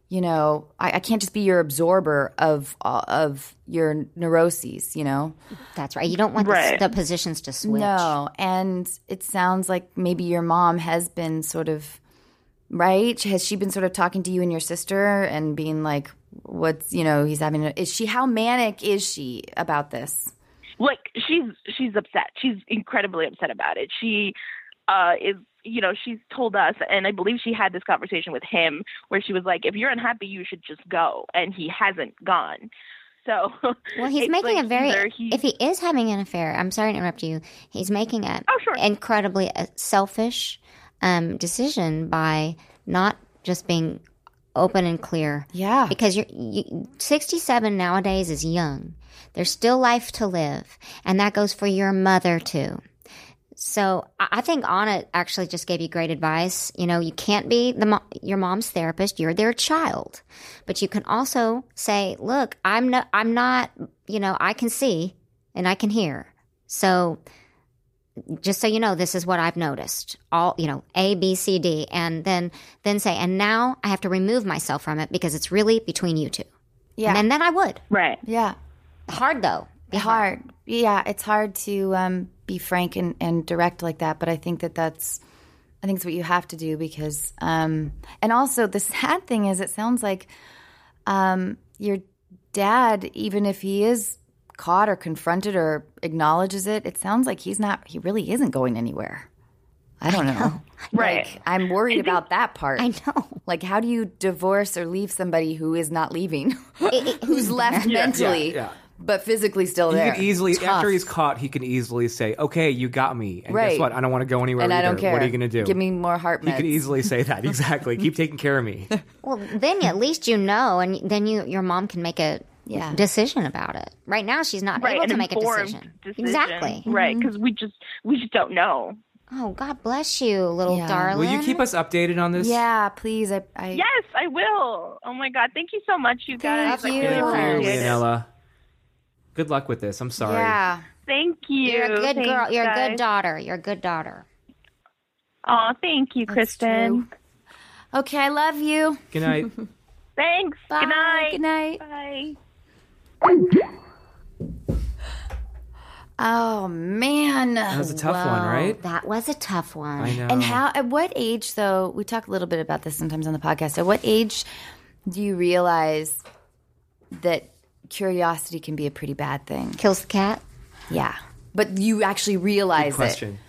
you know, I, I can't just be your absorber of uh, of your neuroses. You know, that's right. You don't want right. the, the positions to switch. No, and it sounds like maybe your mom has been sort of. Right? Has she been sort of talking to you and your sister and being like, what's, you know, he's having, a, is she, how manic is she about this? Like, she's, she's upset. She's incredibly upset about it. She uh, is, you know, she's told us, and I believe she had this conversation with him where she was like, if you're unhappy, you should just go. And he hasn't gone. So, well, he's making like a very, he, if he is having an affair, I'm sorry to interrupt you. He's making an oh, sure. incredibly selfish Um, decision by not just being open and clear. Yeah. Because you're, you, sixty-seven nowadays is young. There's still life to live. And that goes for your mother too. So I think Anna actually just gave you great advice. You know, you can't be the mo- your mom's therapist. You're their child. But you can also say, look, I'm no, I'm not, you know, I can see and I can hear. So just so you know, this is what I've noticed. All, you know, A, B, C, D, and then then say, and now I have to remove myself from it because it's really between you two. Yeah. And then, then I would. Right. Yeah. Hard, though. Be hard. hard. Yeah, it's hard to um, be frank and, and direct like that, but I think that that's, I think it's what you have to do because, um, and also the sad thing is it sounds like um, your dad, even if he is caught or confronted or acknowledges it, it sounds like he's not, he really isn't going anywhere. I don't I know. know. Right. Like, I'm worried think, about that part. I know. Like, how do you divorce or leave somebody who is not leaving, it, it, who's left yeah, mentally, yeah, yeah. but physically still there? He can easily, Tough. after he's caught, he can easily say, okay, you got me. And right. guess what? I don't want to go anywhere and either. I don't care. What are you going to do? Give me more heart meds. He could easily say that. Exactly. Keep taking care of me. Well, then at least you know, and then you, your mom can make a Yeah. decision about it. Right now, she's not right, able to make a decision. decision. Exactly. Right, because mm-hmm. we just we just don't know. Oh, God bless you, little yeah. darling. Will you keep us updated on this? Yeah, please. I, I... Yes, I will. Oh, my God. Thank you so much, you guys. Thank you. I really appreciate it. Leonella. Good luck with this. I'm sorry. Yeah. Thank you. You're a good Thanks, girl. You're guys. a good daughter. You're a good daughter. Oh, thank you, That's Kristen. True. Okay, I love you. Good night. Thanks. Bye. Good night. Good night. Bye. Oh, man. That was a tough Whoa. one, right? That was a tough one. I know. And how, at what age, though, we talk a little bit about this sometimes on the podcast, at what age do you realize that curiosity can be a pretty bad thing? Kills the cat? Yeah. But you actually realize Good question. it.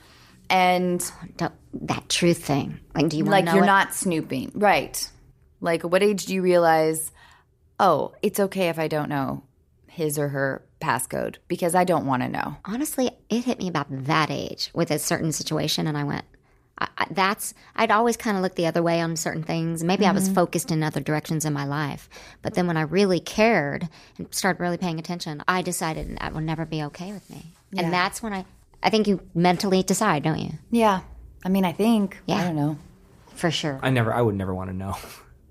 And Don't, that truth thing. Like, do you want to know Like, you're it? not snooping. Right. Like, what age do you realize, oh, it's okay if I don't know his or her passcode because I don't want to know? Honestly, it hit me about that age with a certain situation, and I went, I, I, that's – I'd always kind of look the other way on certain things. Maybe mm-hmm. I was focused in other directions in my life. But then when I really cared and started really paying attention, I decided that would never be okay with me. Yeah. And that's when I – I think you mentally decide, don't you? Yeah. I mean, I think. Yeah. I don't know. For sure. I never – I would never want to know.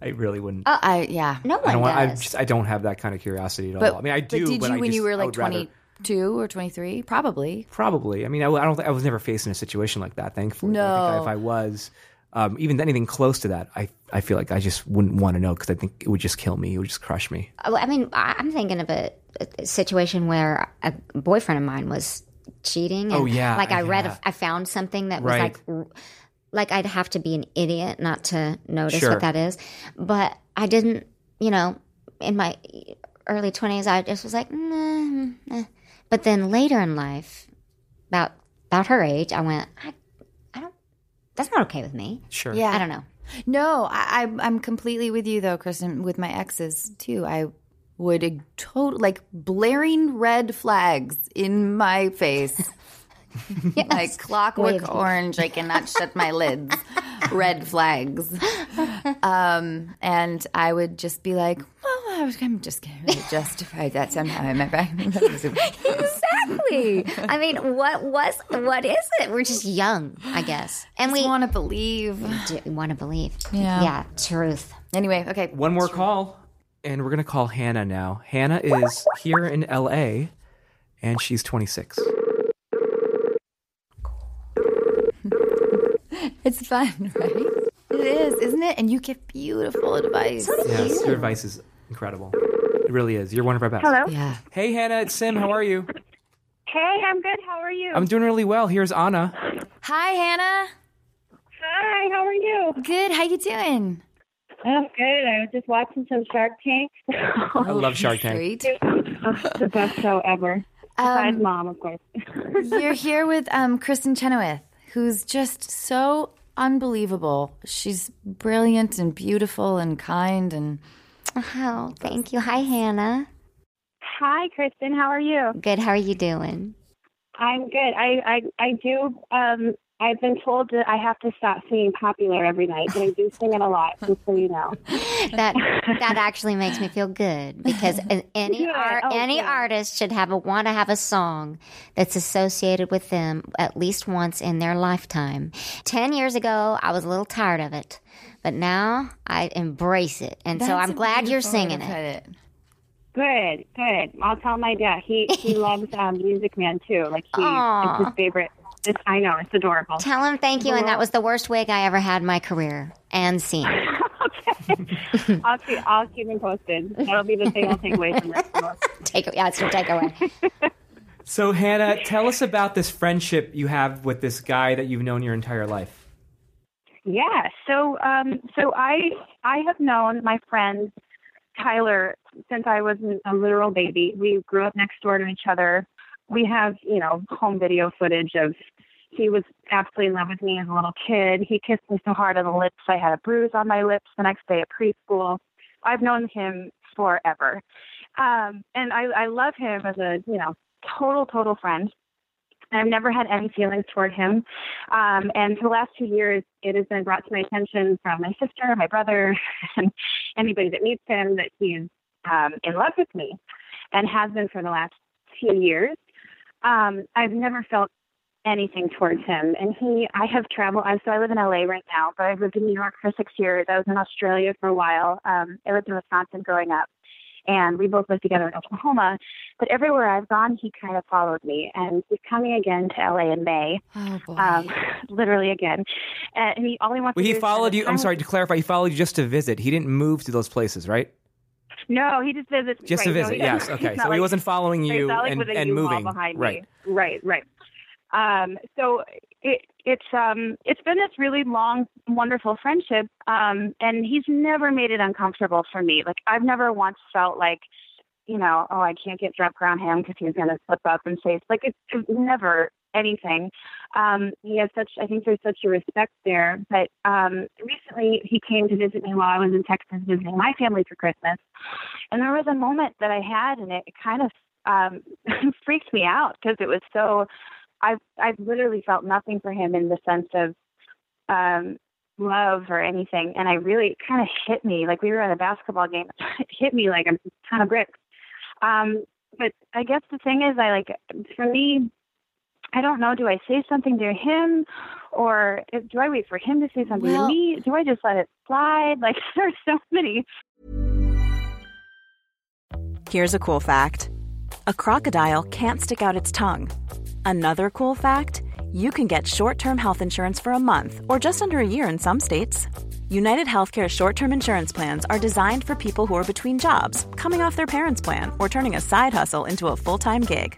I really wouldn't. Oh, I yeah. No one I don't, does. I, just, I don't have that kind of curiosity at but, all. I mean, I do. But did you but I when just, you were like twenty-two rather, or twenty-three? Probably. Probably. I mean, I, I don't. I was never facing a situation like that. Thankfully, no. I think I, if I was, um, even anything close to that, I I feel like I just wouldn't want to know because I think it would just kill me. It would just crush me. I mean, I'm thinking of a, a situation where a boyfriend of mine was cheating. And oh, yeah. Like I yeah. read, a, I found something that right. was like, like I'd have to be an idiot not to notice sure. what that is. But I didn't, you know, in my early twenties, I just was like, nah, nah. But then later in life, about about her age, I went, I, I don't, that's not okay with me. Sure. Yeah. I don't know. No, I, I'm completely with you though, Kristen, with my exes too. I would totally, like blaring red flags in my face. Yes. Like clockwork Wave. Orange, I cannot shut my lids. Red flags. Um, and I would just be like, well, I was, I'm just going to justify that somehow in my back. Exactly. I mean, what was, what is it? We're just young, I guess. And just we want to believe. We want to believe. Yeah. Yeah, truth. Anyway, okay. One more call, and we're going to call Hannah now. Hannah is here in L A, and she's twenty-six. It's fun, right? It is, isn't it? And you give beautiful advice. So yes, you. Your advice is incredible. It really is. You're one of our best. Hello? Yeah. Hey, Hannah. It's Sim. How are you? Hey, I'm good. How are you? I'm doing really well. Here's Anna. Hi, Hannah. Hi. How are you? Good. How you doing? I'm good. I was just watching some Shark Tank. I love Shark Tank. It's the best show ever. Besides um, Mom, of course. You're here with um, Kristen Chenoweth, who's just so unbelievable. She's brilliant and beautiful and kind. And oh, thank you. Hi, Hannah. Hi, Kristen. How are you? Good. How are you doing? I'm good. I, I, I do. Um, I've been told that I have to stop singing Popular every night, but I do sing it a lot, just so you know. That that actually makes me feel good, because any yeah, art, oh, any yeah. artist should have a want to have a song that's associated with them at least once in their lifetime. Ten years ago, I was a little tired of it, but now I embrace it, and that's so I'm glad you're singing it. Good, good. I'll tell my dad. He he loves um, Music Man too. Like he, Aww. It's his favorite. It's, I know, it's adorable. Tell him thank you, and that was the worst wig I ever had in my career and seen. Okay. I'll keep, I'll keep him posted. That'll be the thing I'll take away from this. Take yeah, it's a takeaway. So, Hannah, tell us about this friendship you have with this guy that you've known your entire life. Yeah, so um, so I I have known my friend Tyler since I was a literal baby. We grew up next door to each other. We have, you know, home video footage of he was absolutely in love with me as a little kid. He kissed me so hard on the lips, I had a bruise on my lips the next day at preschool. I've known him forever. Um, and I, I love him as a, you know, total, total friend. I've never had any feelings toward him. Um, and for the last two years, it has been brought to my attention from my sister, my brother, and anybody that meets him that he's um, in love with me, and has been for the last few years. Um, I've never felt anything towards him. And he, I have traveled. I, so I live in L A right now, but I've lived in New York for six years. I was in Australia for a while. Um, I lived in Wisconsin growing up, and we both lived together in Oklahoma. But everywhere I've gone, he kind of followed me. And he's coming again to L A in May. Oh, boy. Um, literally again. And he only wants well, to he do followed you. I'm sorry to clarify. He followed you just to visit. He didn't move to those places, right? No, he just visits. Just right, a visit, no, yes. Okay, so like, he wasn't following you like and, and moving. Behind right. Me. Right, right. Um, so it, it's um, it's been this really long, wonderful friendship, um, and he's never made it uncomfortable for me. Like, I've never once felt like, you know, oh, I can't get drunk around him because he's going to slip up and say, like, it's, it's never anything. Um, he has such, I think there's such a respect there. But um, recently he came to visit me while I was in Texas visiting my family for Christmas. And there was a moment that I had, and it, it kind of um, freaked me out, because it was so, I've, I've literally felt nothing for him in the sense of um, love or anything. And I really kind of hit me, like we were at a basketball game, it hit me like a ton of bricks. Um, but I guess the thing is, I like, for me, I don't know, do I say something to him, or do I wait for him to say something well, to me? Do I just let it slide? Like, there's so many. Here's a cool fact. A crocodile can't stick out its tongue. Another cool fact, you can get short-term health insurance for a month or just under a year in some states. United Healthcare short-term insurance plans are designed for people who are between jobs, coming off their parents' plan, or turning a side hustle into a full-time gig.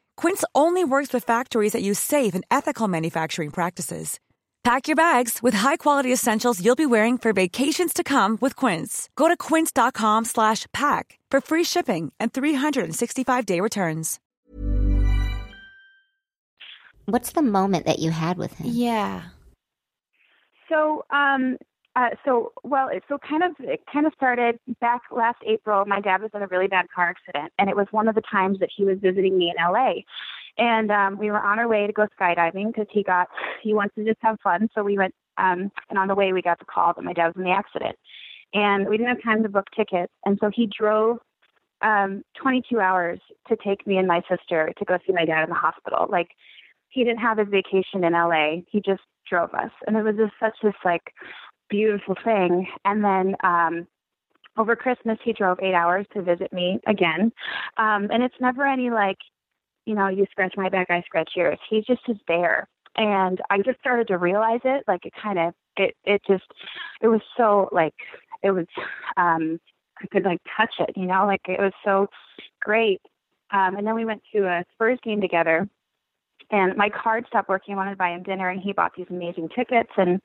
Quince only works with factories that use safe and ethical manufacturing practices. Pack your bags with high-quality essentials you'll be wearing for vacations to come with Quince. Go to quince dot com slash pack for free shipping and three sixty-five day returns. What's the moment that you had with him? Yeah. So, um, uh, so well, it, so kind of, it kind of started back last April. My dad was in a really bad car accident, and it was one of the times that he was visiting me in L A. And um, we were on our way to go skydiving because he got he wants to just have fun. So we went, um, and on the way we got the call that my dad was in the accident, and we didn't have time to book tickets, and so he drove um, twenty-two hours to take me and my sister to go see my dad in the hospital. Like, he didn't have his vacation in L A. He just drove us. And it was just such this like beautiful thing. And then, um, over Christmas, he drove eight hours to visit me again. Um, and it's never any like, you know, you scratch my back, I scratch yours. He just is there. And I just started to realize it. Like it kind of, it, it just, it was so like, it was, um, I could like touch it, you know, like it was so great. Um, and then we went to a Spurs game together. And my card stopped working. I wanted to buy him dinner, and he bought these amazing tickets. And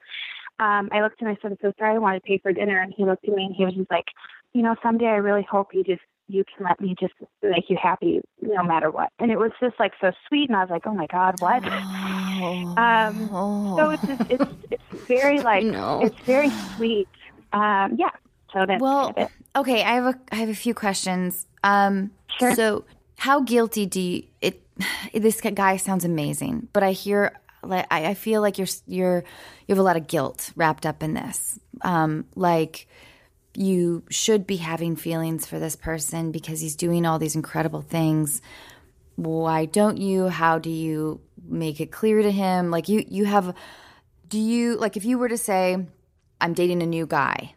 um, I looked at him and I said, "I'm so sorry, I wanted to pay for dinner." And he looked at me and he was just like, "You know, someday I really hope you just, you can let me just make you happy no matter what." And it was just like so sweet. And I was like, "Oh my God, what?" Oh, um, oh. So it's just, it's it's very like, no. It's very sweet. Um, yeah. So that's well, kind of it. Okay. I have a, I have a few questions. Um, sure. So how guilty do you, it, this guy sounds amazing, but I hear, like, I feel like you're, you're, you have a lot of guilt wrapped up in this. Um, like you should be having feelings for this person because he's doing all these incredible things. Why don't you? How do you make it clear to him? Like you, you have, do you, like if you were to say, "I'm dating a new guy,"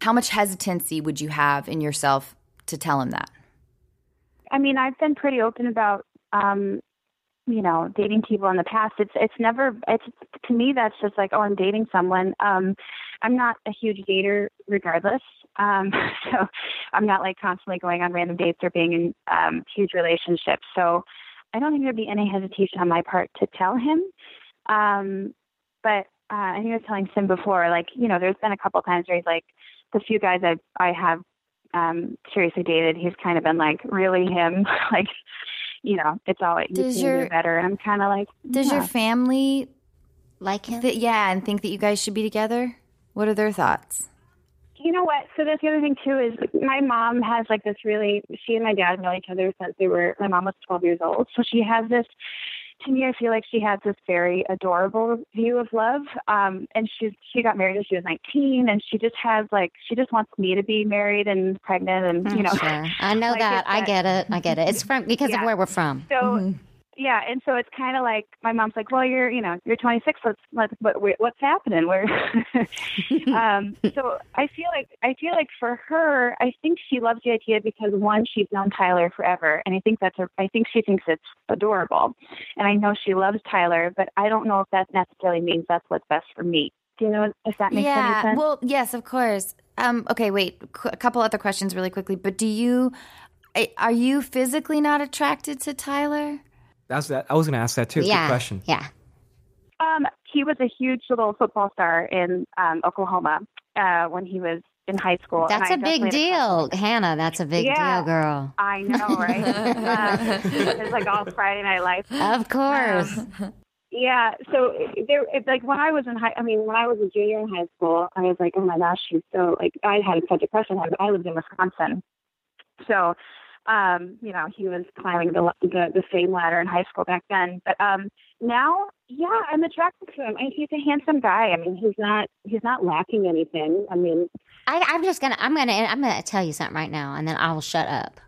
how much hesitancy would you have in yourself to tell him that? I mean, I've been pretty open about, Um, you know, dating people in the past. It's it's never it's to me that's just like, "Oh, I'm dating someone." Um, I'm not a huge dater, regardless. Um, so I'm not like constantly going on random dates or being in um, huge relationships. So I don't think there'd be any hesitation on my part to tell him. Um, but uh, I think I was telling Sim before, like, you know, there's been a couple times where he's like, the few guys I I have um, seriously dated, he's kind of been like, "Really, him?" like. You know, it's always, you does your, do better. And I'm kind of like, does yeah. your family like him? Th- yeah, and think that you guys should be together? What are their thoughts? You know what? So that's the other thing, too, is my mom has like this really, she and my dad know each other since they were, my mom was twelve years old. So she has this, to me, I feel like she has this very adorable view of love. Um, and she, she got married when she was nineteen, and she just has like, she just wants me to be married and pregnant and, you know. Sure. I know like that. I get it. I get it. It's from, because yeah. of where we're from. So, mm-hmm. yeah. And so it's kind of like, my mom's like, "Well, you're, you know, you're twenty-six. Let's, let's what, what's happening? Where?" um, so I feel like, I feel like for her, I think she loves the idea because one, she's known Tyler forever. And I think that's, a, I think she thinks it's adorable. And I know she loves Tyler, but I don't know if that necessarily means that's what's best for me. Do you know if that makes yeah, any sense? Yeah. Well, yes, of course. Um, okay, wait, c- a couple other questions really quickly, but do you, are you physically not attracted to Tyler? That's that. I was going to ask that too. Yeah. Good question. Yeah. Um, he was a huge little football star in um, Oklahoma uh, when he was in high school. That's a big deal, Hannah. That's a big yeah, deal, girl. I know, right? um, it's like all Friday Night Life. Of course. Um, yeah. So there, it, like when I was in high, I mean, when I was a junior in high school, I was like, "Oh my gosh, she's so like." I had such a crush on him. I lived in Wisconsin, so. Um, you know, he was climbing the, the the same ladder in high school back then. But um, now, yeah, I'm attracted to him. I mean, he's a handsome guy. I mean, he's not he's not lacking anything. I mean, I, I'm just gonna I'm gonna I'm gonna tell you something right now, and then I will shut up.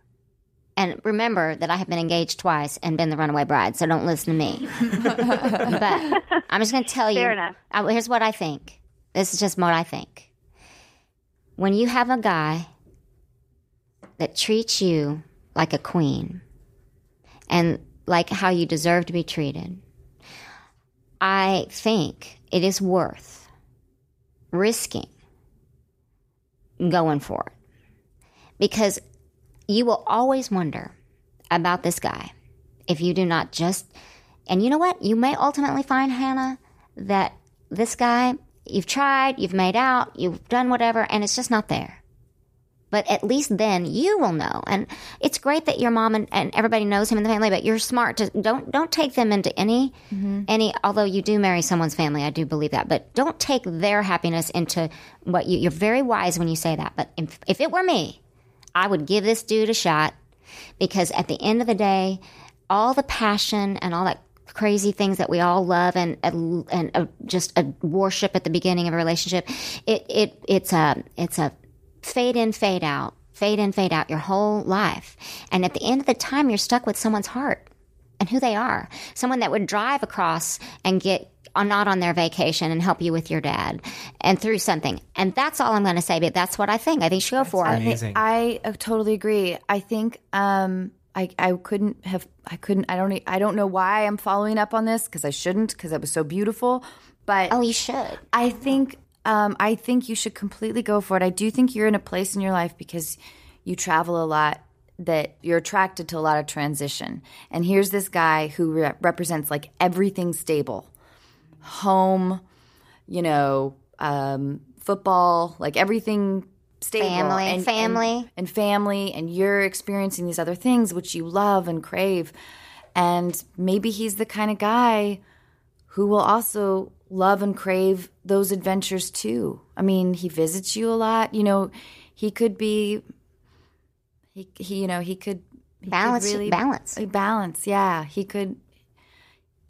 And remember that I have been engaged twice and been the runaway bride, so don't listen to me. But I'm just going to tell you. Fair enough. I, here's what I think. This is just what I think. When you have a guy that treats you like a queen and like how you deserve to be treated, I think it is worth risking going for it. Because you will always wonder about this guy if you do not just... And you know what? You may ultimately find, Hannah, that this guy, you've tried, you've made out, you've done whatever, and it's just not there. But at least then you will know. And it's great that your mom and, and everybody knows him in the family, but you're smart to don't don't take them into any mm-hmm. any although you do marry someone's family, I do believe that, but don't take their happiness into what you you're very wise when you say that. But if, if it were me, I would give this dude a shot, because at the end of the day, all the passion and all that crazy things that we all love and and, and uh, just a worship at the beginning of a relationship, it it it's a it's a fade in, fade out, fade in, fade out your whole life. And at the end of the time, you're stuck with someone's heart and who they are. Someone that would drive across and get not on their vacation and help you with your dad and through something. And that's all I'm going to say, but that's what I think. I think she go for it. I, I totally agree. I think um, I, I couldn't have, I couldn't, I don't, I don't know why I'm following up on this, because I shouldn't, because it was so beautiful. But oh, you should. I think... Um, I think you should completely go for it. I do think you're in a place in your life, because you travel a lot, that you're attracted to a lot of transition. And here's this guy who re- represents like everything stable. Home, you know, um, football, like everything stable. Family. And family. And, and family. And you're experiencing these other things which you love and crave. And maybe he's the kind of guy who will also – love and crave those adventures too. I mean, he visits you a lot. You know, he could be. He, he you know, he could he balance. Could really balance. Balance. Yeah, he could.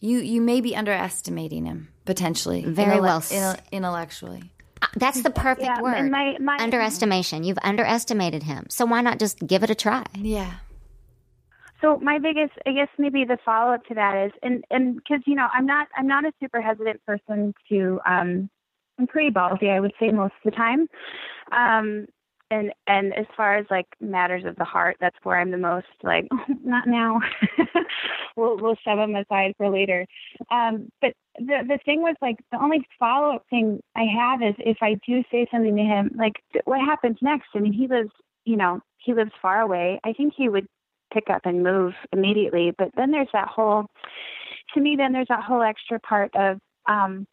You you may be underestimating him potentially. Very well, inle- intellectually. Uh, that's the perfect yeah, word. My, my, Underestimation. You've underestimated him. So why not just give it a try? Yeah. So my biggest, I guess maybe the follow-up to that is, and because, you know, I'm not I'm not a super hesitant person to, um, I'm pretty ballsy, I would say, most of the time. Um, and and as far as, like, matters of the heart, that's where I'm the most, like, oh, not now. we'll, we'll shove them aside for later. Um, but the the thing was, like, the only follow-up thing I have is if I do say something to him, like, what happens next? I mean, he lives, you know, he lives far away. I think he would pick up and move immediately. But then there's that whole, to me, then there's that whole extra part of um,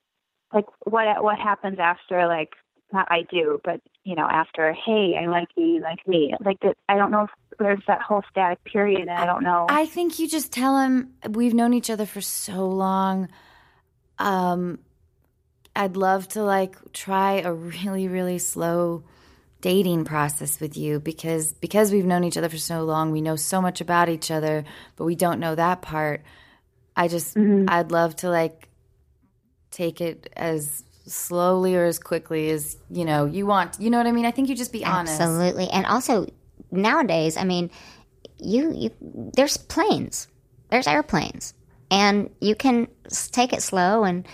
like what, what happens after, like, not I do, but, you know, after, hey, I like you, you like me, like that. I don't know if there's that whole static period. And I don't know. I think you just tell him, we've known each other for so long. Um, I'd love to like try a really, really slow dating process with you, because because we've known each other for so long, we know so much about each other, but we don't know that part. I just mm-hmm. I'd love to like take it as slowly or as quickly as, you know, you want. You know what I mean? I think you just be honest. Absolutely. And also nowadays, I mean, you, you there's planes. There's airplanes. And you can take it slow and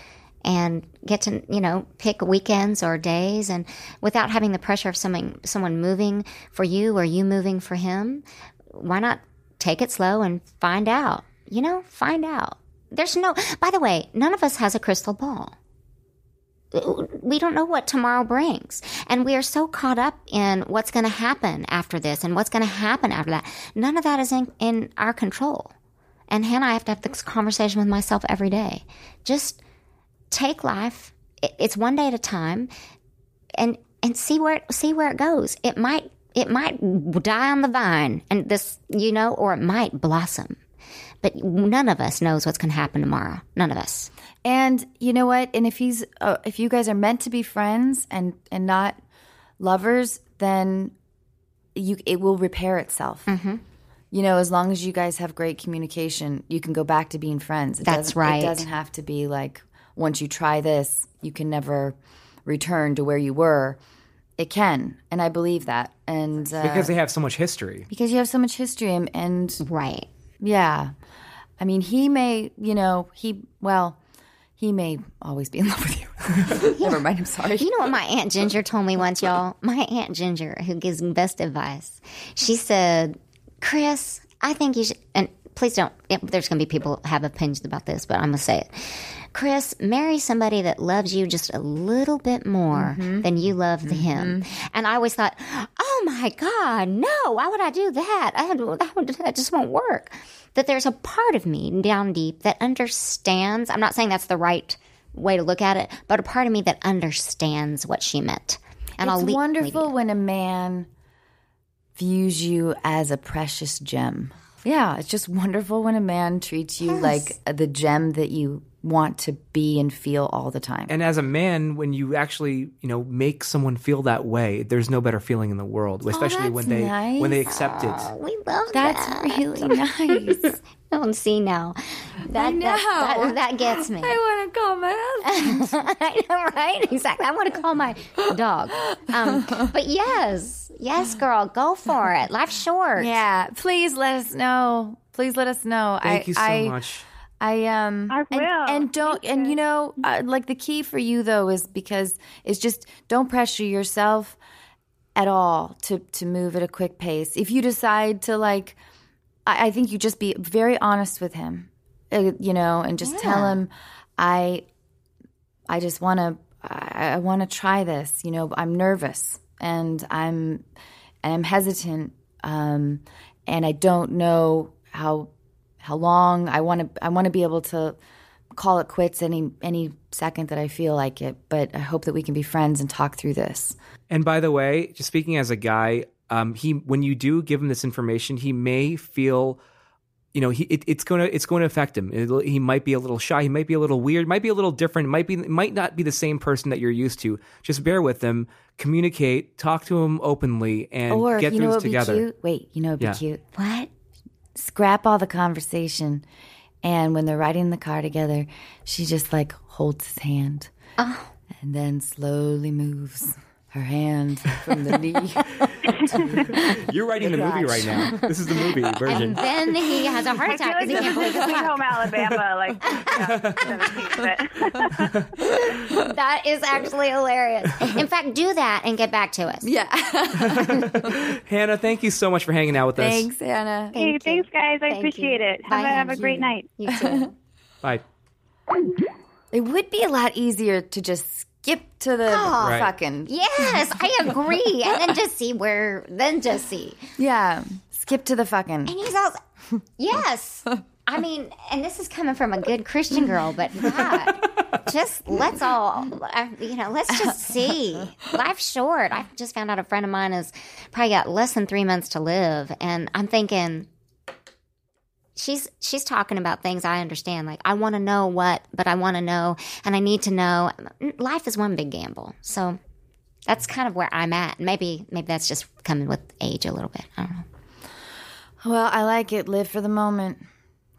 and get to, you know, pick weekends or days, and without having the pressure of someone, someone moving for you or you moving for him, why not take it slow and find out, you know, find out. There's no, by the way, none of us has a crystal ball. We don't know what tomorrow brings. And we are so caught up in what's going to happen after this and what's going to happen after that. None of that is in, in our control. And Hannah, I have to have this conversation with myself every day. Just take life. It's one day at a time, and and see where it, see where it goes. It might it might die on the vine, and this you know, or it might blossom. But none of us knows what's going to happen tomorrow. None of us. And you know what? And if he's uh, if you guys are meant to be friends and and not lovers, then you it will repair itself. Mm-hmm. You know, as long as you guys have great communication, you can go back to being friends. It That's right. It doesn't have to be like, once you try this, you can never return to where you were. It can, and I believe that. And uh, because they have so much history. Because you have so much history, and, and right, yeah. I mean, he may, you know, he well, he may always be in love with you. Never mind. I'm sorry. You know what my Aunt Ginger told me once, y'all? My Aunt Ginger, who gives me best advice, she said, "Chris, I think you should." And please don't. There's going to be people have opinions about this, but I'm going to say it. Chris, marry somebody that loves you just a little bit more mm-hmm. than you loved mm-hmm. him. And I always thought, oh, my God, no, why would I do that? I, I, that just won't work. That there's a part of me down deep that understands. I'm not saying that's the right way to look at it, but a part of me that understands what she meant. And it's I'll wonderful leave when a man views you as a precious gem. Yeah, it's just wonderful when a man treats you yes. like the gem that you want to be and feel all the time. And as a man, when you actually, you know, make someone feel that way, there's no better feeling in the world, especially oh, when they nice. when they accept it. Oh, we love that's that. That's really nice. Oh, see now. That, I know. That, that, that gets me. I want to call my husband. I know, right? Exactly. I want to call my dog. Um, but yes. Yes, girl. Go for it. Life's short. Yeah. Please let us know. Please let us know. Thank I, you so I, much. I um I will. And, and don't Thank and you, you know uh, like the key for you though is because it's just don't pressure yourself at all to to move at a quick pace. If you decide to like I, I think you just be very honest with him, uh, you know, and just yeah. tell him I I just want to I, I want to try this, you know, I'm nervous and I'm and I'm hesitant um, and I don't know how. How long I want to? I want to be able to call it quits any any second that I feel like it. But I hope that we can be friends and talk through this. And by the way, just speaking as a guy, um, he when you do give him this information, he may feel, you know, he it, it's gonna it's going to affect him. It'll, he might be a little shy. He might be a little weird. Might be a little different. Might be might not be the same person that you're used to. Just bear with him. Communicate. Talk to him openly and or, get you through know this together. Be cute? Wait, you know, it'd be yeah. cute. What? Scrap all the conversation, and when they're riding in the car together, she just like holds his hand, oh. and then slowly moves her hand from the knee. To You're writing the, the movie right now. This is the movie version. And then he has a heart attack. I feel like this is Sweet Home Alabama. Like you know, that is actually hilarious. In fact, do that and get back to us. Yeah. Hannah, thank you so much for hanging out with us. Thanks, Hannah. Hey, thank thanks, guys. I thank appreciate you. It. Have, Bye, a, have a great night. You too. Bye. It would be a lot easier to just skip to the oh, right. fucking. Yes, I agree. And then just see where, then just see. Yeah, skip to the fucking. And he's also, yes. I mean, and this is coming from a good Christian girl, but God, just let's all, you know, let's just see. Life's short. I just found out a friend of mine has probably got less than three months to live. And I'm thinking, She's she's talking about things I understand. Like, I want to know what, but I want to know, and I need to know. Life is one big gamble. So that's kind of where I'm at. Maybe maybe that's just coming with age a little bit. I don't know. Well, I like it. Live for the moment.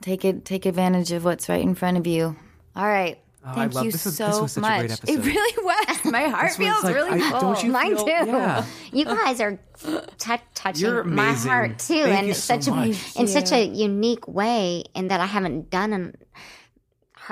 Take it. Take advantage of what's right in front of you. All right. Oh, Thank I love, you this was, so this was such much. A great episode. It really was. My heart feels like, really I, full. Don't you Mine feel, too. Yeah. You guys are t- touching my heart too, Thank and you such so a much. in yeah. such a unique way, and that I haven't done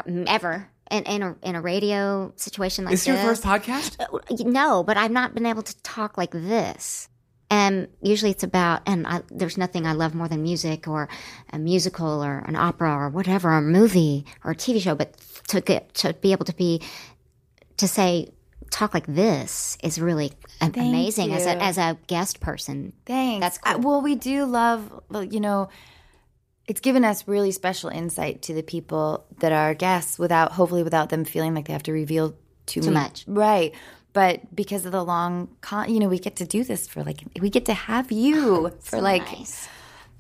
in, ever in in a, in a radio situation like this. Is your first podcast? No, but I've not been able to talk like this. And usually it's about, and I, there's nothing I love more than music or a musical or an opera or whatever, or a movie or a T V show. But to get, to be able to be, to say, talk like this is really a- amazing you. as a as a guest person. Thanks. That's cool. I, well, we do love, you know, it's given us really special insight to the people that are our guests without, hopefully without them feeling like they have to reveal too, too much. Right. But because of the long, con- you know, we get to do this for like, we get to have you oh, for so like, nice.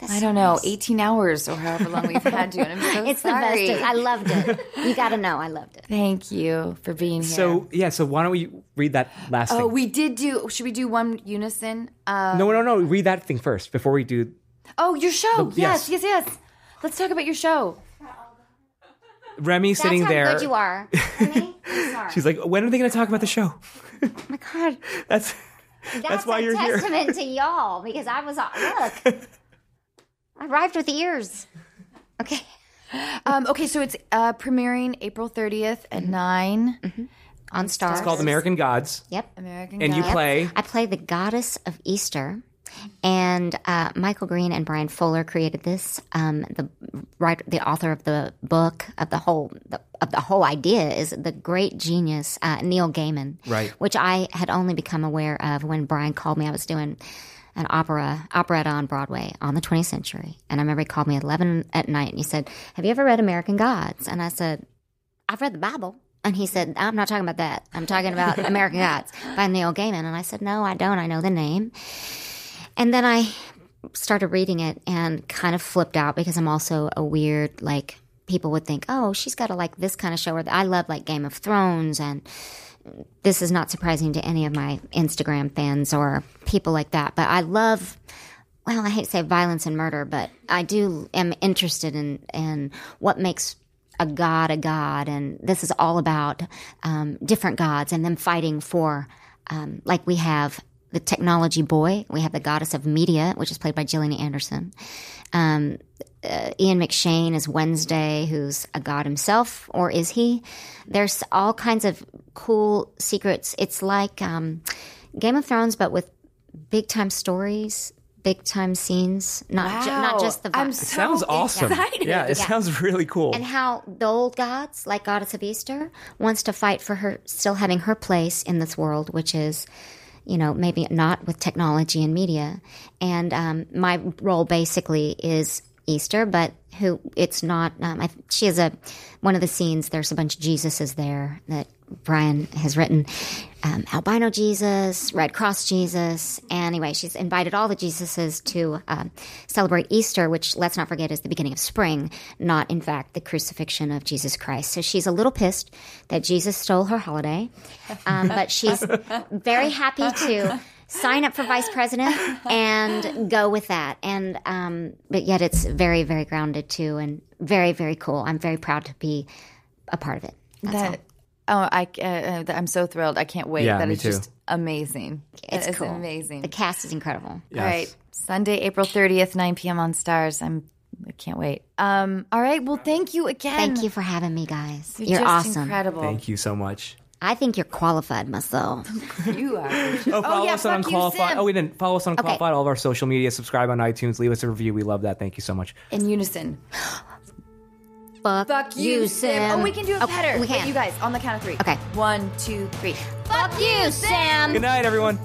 I don't know, nice. eighteen hours or however long we've had you. And I'm so it's sorry. It's the best. I loved it. You got to know, I loved it. Thank you for being here. So, yeah, so why don't we read that last oh, thing? Oh, we did do, should we do one unison? Um, no, no, no, read that thing first before we do. Oh, your show. The, yes. yes, yes, yes. Let's talk about your show. Remy That's sitting there. That's how good you are. Remy, I'm sorry. She's like, when are they going to talk about the show? Oh, my God. That's That's, That's why you're here. That's a testament to y'all, because I was, look, I arrived with ears. Okay. Um, okay, so it's uh, premiering April thirtieth at mm-hmm. nine mm-hmm. on Stars. It's called American Gods. Yep. American and Gods. And you play? Yep. I play the goddess of Easter. And uh, Michael Green and Brian Fuller created this. Um, the writer, the author of the book, of the whole the, of the whole idea is the great genius uh, Neil Gaiman, right? Which I had only become aware of when Brian called me. I was doing an opera operetta on Broadway on the twentieth century, and I remember he called me at eleven at night and he said, "Have you ever read American Gods?" And I said, "I've read the Bible." And he said, I'm not talking about that. I'm talking about American Gods by Neil Gaiman. And I said, "No, I don't. I know the name." And then I started reading it and kind of flipped out because I'm also a weird, like, people would think, oh, she's got to like this kind of show. Or I love, like, Game of Thrones, and this is not surprising to any of my Instagram fans or people like that. But I love, well, I hate to say violence and murder, but I do am interested in, in what makes a god a god. And this is all about um, different gods and them fighting for, um, like we have the technology boy. We have the goddess of media, which is played by Jillian Anderson. Um, uh, Ian McShane is Wednesday, who's a god himself, or is he? There's all kinds of cool secrets. It's like um, Game of Thrones, but with big-time stories, big-time scenes, not, wow. ju- not just the vibe. It sounds awesome. Excited. Yeah, it yeah. sounds really cool. And how the old gods, like Goddess of Easter, wants to fight for her, still having her place in this world, which is... you know, maybe not with technology and media. And um, my role basically is Easter, but who it's not. Um, I, she is a one of the scenes. There's a bunch of Jesuses there that Brian has written, um, albino Jesus, Red Cross Jesus. Anyway, she's invited all the Jesuses to um, celebrate Easter, which let's not forget is the beginning of spring, not in fact the crucifixion of Jesus Christ. So she's a little pissed that Jesus stole her holiday, um, but she's very happy to sign up for vice president and go with that. And um, but yet it's very, very grounded too, and very, very cool. I'm very proud to be a part of it. That's that all. oh, I uh, I'm so thrilled. I can't wait. Yeah, that is just amazing. It's cool. Amazing. The cast is incredible. Yes. All right, Sunday, April thirtieth, nine p.m. on Stars. I'm. I can't wait. Um. All right. Well, thank you again. Thank you for having me, guys. You're, You're just awesome. Incredible. Thank you so much. I think you're qualified, myself. You are. Oh, follow oh, yeah, us on Qualified. Oh, we didn't. Follow us on Qualified, okay. All of our social media. Subscribe on iTunes. Leave us a review. We love that. Thank you so much. In unison. Fuck, Fuck you, Sim. Sim. Oh, we can do it okay, better. We can. Wait, you guys, on the count of three. Okay. One, two, three. Fuck you, Sim. Good night, everyone.